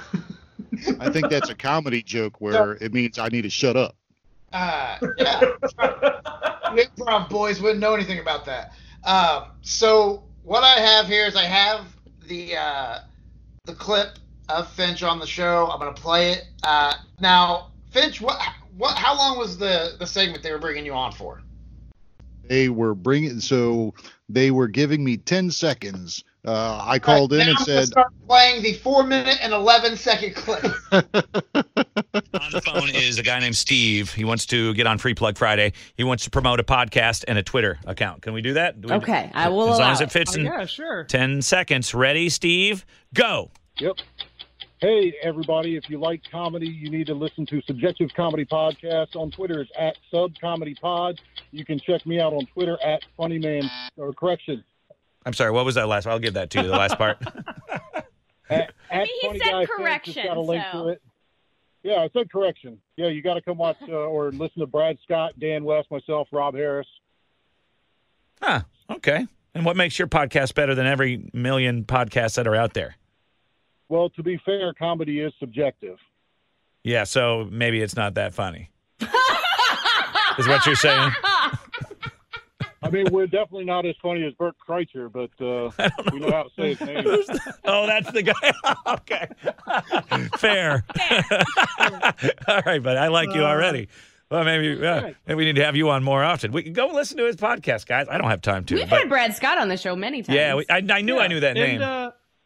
think that's a comedy joke where it means I need to shut up. Improv boys wouldn't know anything about that. So what I have here is I have the clip of Finch on the show. I'm gonna play it. Now, Finch, what? How long was the segment they were bringing you on for? They were giving me 10 seconds. I called in and said, start playing the 4 minute and 11 second clip. on the phone is a guy named Steve. He wants to get on Free Plug Friday. He wants to promote a podcast and a Twitter account. Can we do that? Okay, I will allow it. As long as it fits in 10 seconds. Ready, Steve? Go. Yep. Hey, everybody, if you like comedy, you need to listen to Subjective Comedy Podcast. On Twitter, it's at SubComedyPod. You can check me out on Twitter at FunnyMan, or correction. I'm sorry, what was that last? I'll give that to you, the last part. at he said correction, got a link to it. Yeah, I said correction. Yeah, you got to come watch or listen to Brad Scott, Dan West, myself, Rob Harris. Huh, okay. And what makes your podcast better than every million podcasts that are out there? Well, to be fair, comedy is subjective. Yeah, so maybe it's not that funny. Is what you're saying? I mean, we're definitely not as funny as Bert Kreischer, but we know how to say his name. Oh, that's the guy. Okay. Fair. All right, but I like you already. Well, maybe we need to have you on more often. We can go listen to his podcast, guys. I don't have time to. We've had Brad Scott on the show many times. Yeah, I knew that name.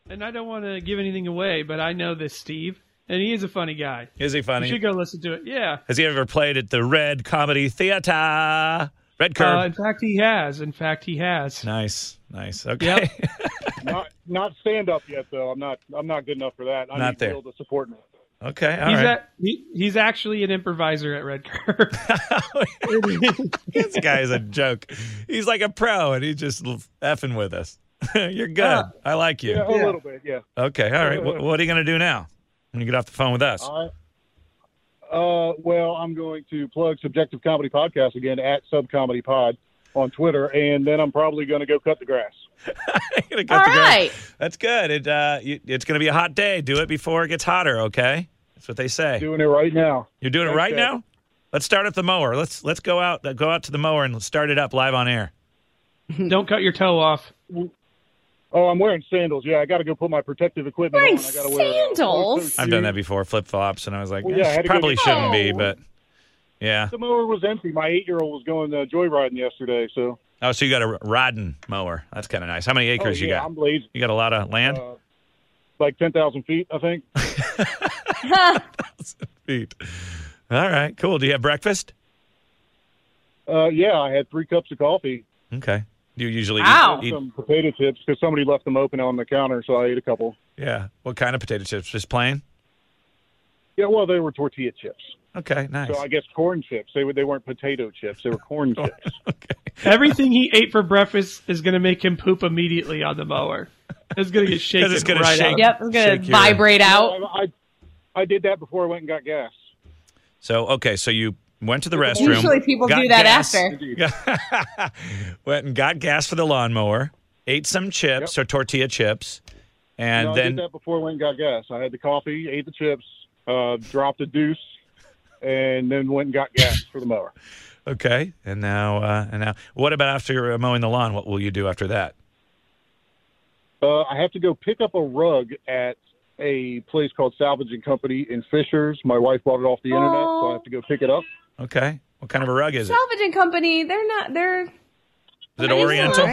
And I don't want to give anything away, but I know this Steve, and he is a funny guy. Is he funny? You should go listen to it, yeah. Has he ever played at the Red Comedy Theater? Red Curve? In fact, he has. Nice. Okay. Yep. not stand-up yet, though. I'm not good enough for that. I need to be able to support me. Okay, all right. He's actually an improviser at Red Curve. This guy is a joke. He's like a pro, and he's just effing with us. You're good. I like you. Yeah, a little bit, yeah. Okay, all right. What are you going to do now when you get off the phone with us? Well, I'm going to plug Subjective Comedy Podcast again at SubComedyPod on Twitter, and then I'm probably going to go cut the grass. All right. That's good. It's going to be a hot day. Do it before it gets hotter, okay? That's what they say. Doing it right now. You're doing it right now? Let's start up the mower. Let's go out to the mower and start it up live on air. Don't cut your toe off. Oh, I'm wearing sandals. Yeah, I got to go put my protective equipment on. I got to wear sandals. I've done that before, flip-flops, and I was like, probably shouldn't be, but yeah. The mower was empty. My 8-year-old was going joyriding yesterday, so. Oh, so you got a riding mower. That's kind of nice. How many acres you got? I'm lazy. You got a lot of land? Like 10,000 feet, I think. 10,000 feet. All right, cool. Do you have breakfast? Yeah, I had 3 cups of coffee. Okay. You usually eat some potato chips because somebody left them open on the counter, so I ate a couple. Yeah. What kind of potato chips? Just plain? Yeah, well, they were tortilla chips. Okay, nice. So I guess corn chips. They weren't potato chips. They were corn chips. Okay. Everything he ate for breakfast is going to make him poop immediately on the mower. It's going to get shaken out. Yep, it's going to vibrate out. No, I did that before I went and got gas. So, okay, so you... went to the restroom. Usually people do that after. Went and got gas for the lawnmower, ate some chips or tortilla chips, and then... I did that before I went and got gas. I had the coffee, ate the chips, dropped a deuce, and then went and got gas for the mower. Okay. And now, what about after you're mowing the lawn? What will you do after that? I have to go pick up a rug at a place called Salvaging Company in Fishers. My wife bought it off the internet, so I have to go pick it up. Okay. What kind of a rug is it? Salvaging Company. Is it Oriental?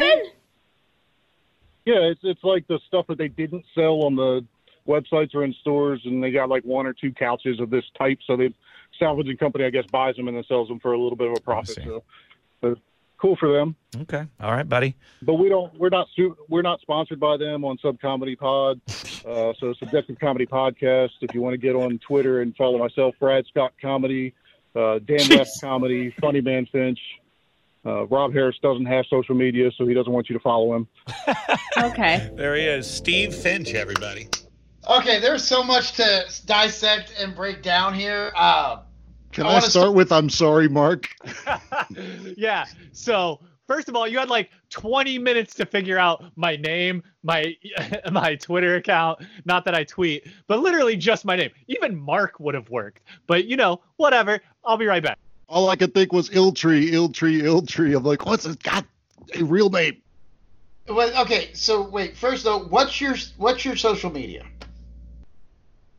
Yeah, it's like the stuff that they didn't sell on the websites or in stores, and they got like 1 or 2 couches of this type. So the Salvaging Company, I guess, buys them and then sells them for a little bit of a profit. So, but cool for them. Okay. All right, buddy. But we're not sponsored by them on Sub Comedy Pod. So Subjective Comedy Podcast. If you want to get on Twitter and follow myself, Brad Scott Comedy. Dan West Comedy, Funny Man Finch. Rob Harris doesn't have social media, so he doesn't want you to follow him. Okay. There he is. Steve Finch, everybody. Okay, there's so much to dissect and break down here. Can I start with I'm sorry, Mark? Yeah. So, first of all, you had like 20 minutes to figure out my name, my Twitter account. Not that I tweet, but literally just my name. Even Mark would have worked. But, whatever. I'll be right back. All I could think was Iltree. I'm like, what's a real name? Well, okay, so wait. First, though, what's your social media?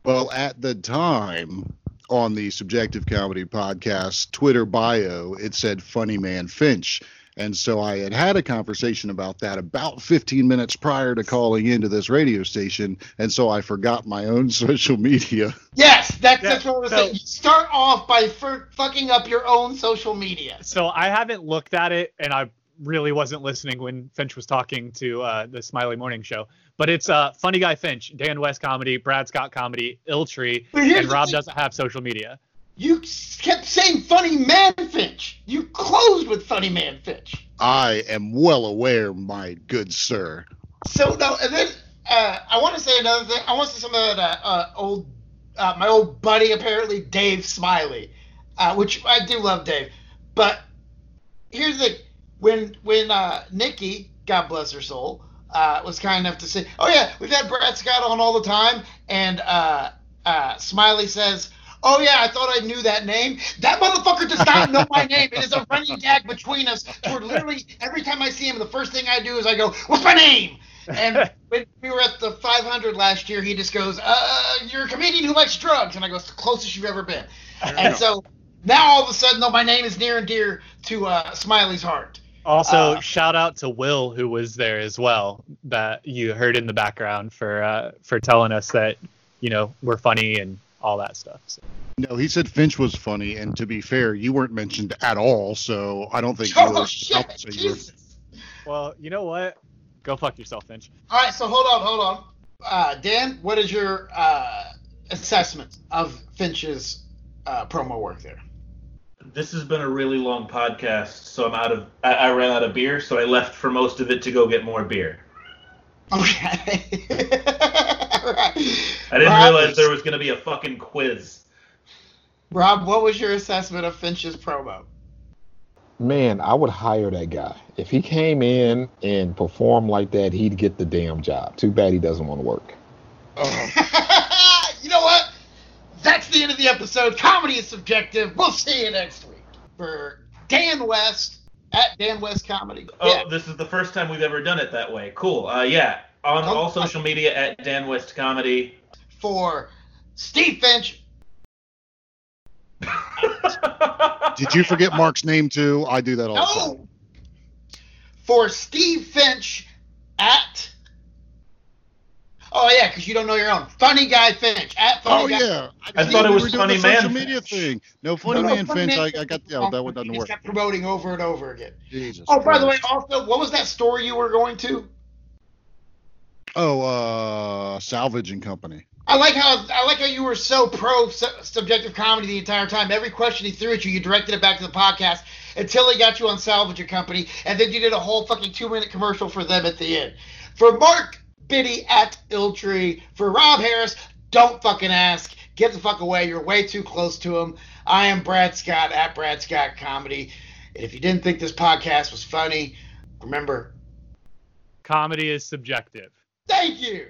Well, at the time on the Subjective Comedy Podcast Twitter bio, it said Funny Man Finch. And so I had a conversation about that about 15 minutes prior to calling into this radio station. And so I forgot my own social media. Yes. That's what I was saying. You start off by fucking up your own social media. So I haven't looked at it, and I really wasn't listening when Finch was talking to the Smiley Morning Show. But it's Funny Guy Finch, Dan West Comedy, Brad Scott Comedy, Iltree, and Rob Doesn't Have Social Media. You kept saying Funny Man Finch. You closed with Funny Man Finch. I am well aware, my good sir. So, no, and then I want to say another thing. I want to say something about my old buddy, apparently, Dave Smiley, which I do love Dave. But here's the thing. When Nikki, God bless her soul, was kind enough to say, oh, yeah, we've had Brad Scott on all the time. And Smiley says, oh, yeah, I thought I knew that name. That motherfucker does not know my name. It is a running gag between us. Toward literally every time I see him, the first thing I do is I go, what's my name? And when we were at the 500 last year, he just goes, you're a comedian who likes drugs. And I go, it's the closest you've ever been. And so now all of a sudden, though, my name is near and dear to Smiley's heart. Also, shout out to Will, who was there as well, that you heard in the background for telling us that, you know, we're funny and all that stuff. So. No, he said Finch was funny, and to be fair, you weren't mentioned at all, so I don't think you were. Shit, Jesus. Well, you know what? Go fuck yourself, Finch. All right, so hold on. Dan, what is your assessment of Finch's promo work there? This has been a really long podcast, so I ran out of beer, so I left for most of it to go get more beer. Okay. All right. I didn't realize there was going to be a fucking quiz. Rob, what was your assessment of Finch's promo? Man, I would hire that guy. If he came in and performed like that, he'd get the damn job. Too bad he doesn't want to work. You know what? That's the end of the episode. Comedy is subjective. We'll see you next week. For Dan West, at Dan West Comedy. Oh, yeah. This is the first time we've ever done it that way. Cool. Yeah. On all social media at Dan West Comedy. For Steve Finch. Did you forget Mark's name too? I do that all the time. For Steve Finch at... Oh, yeah, because you don't know your own. Funny Guy Finch. At Funny Guy. Yeah. I thought it was Funny Man social media thing. No, Funny Man Finch. I got that one doesn't work. He kept promoting over and over again. Jesus Christ. By the way, also, what was that store you were going to? Oh, Salvaging Company. I like how you were so pro subjective comedy the entire time. Every question he threw at you, you directed it back to the podcast until he got you on Salvager Company, and then you did a whole fucking 2-minute commercial for them at the end. For Mark Biddy at Iltree, for Rob Harris, don't fucking ask. Get the fuck away. You're way too close to him. I am Brad Scott at Brad Scott Comedy. And if you didn't think this podcast was funny, remember, comedy is subjective. Thank you.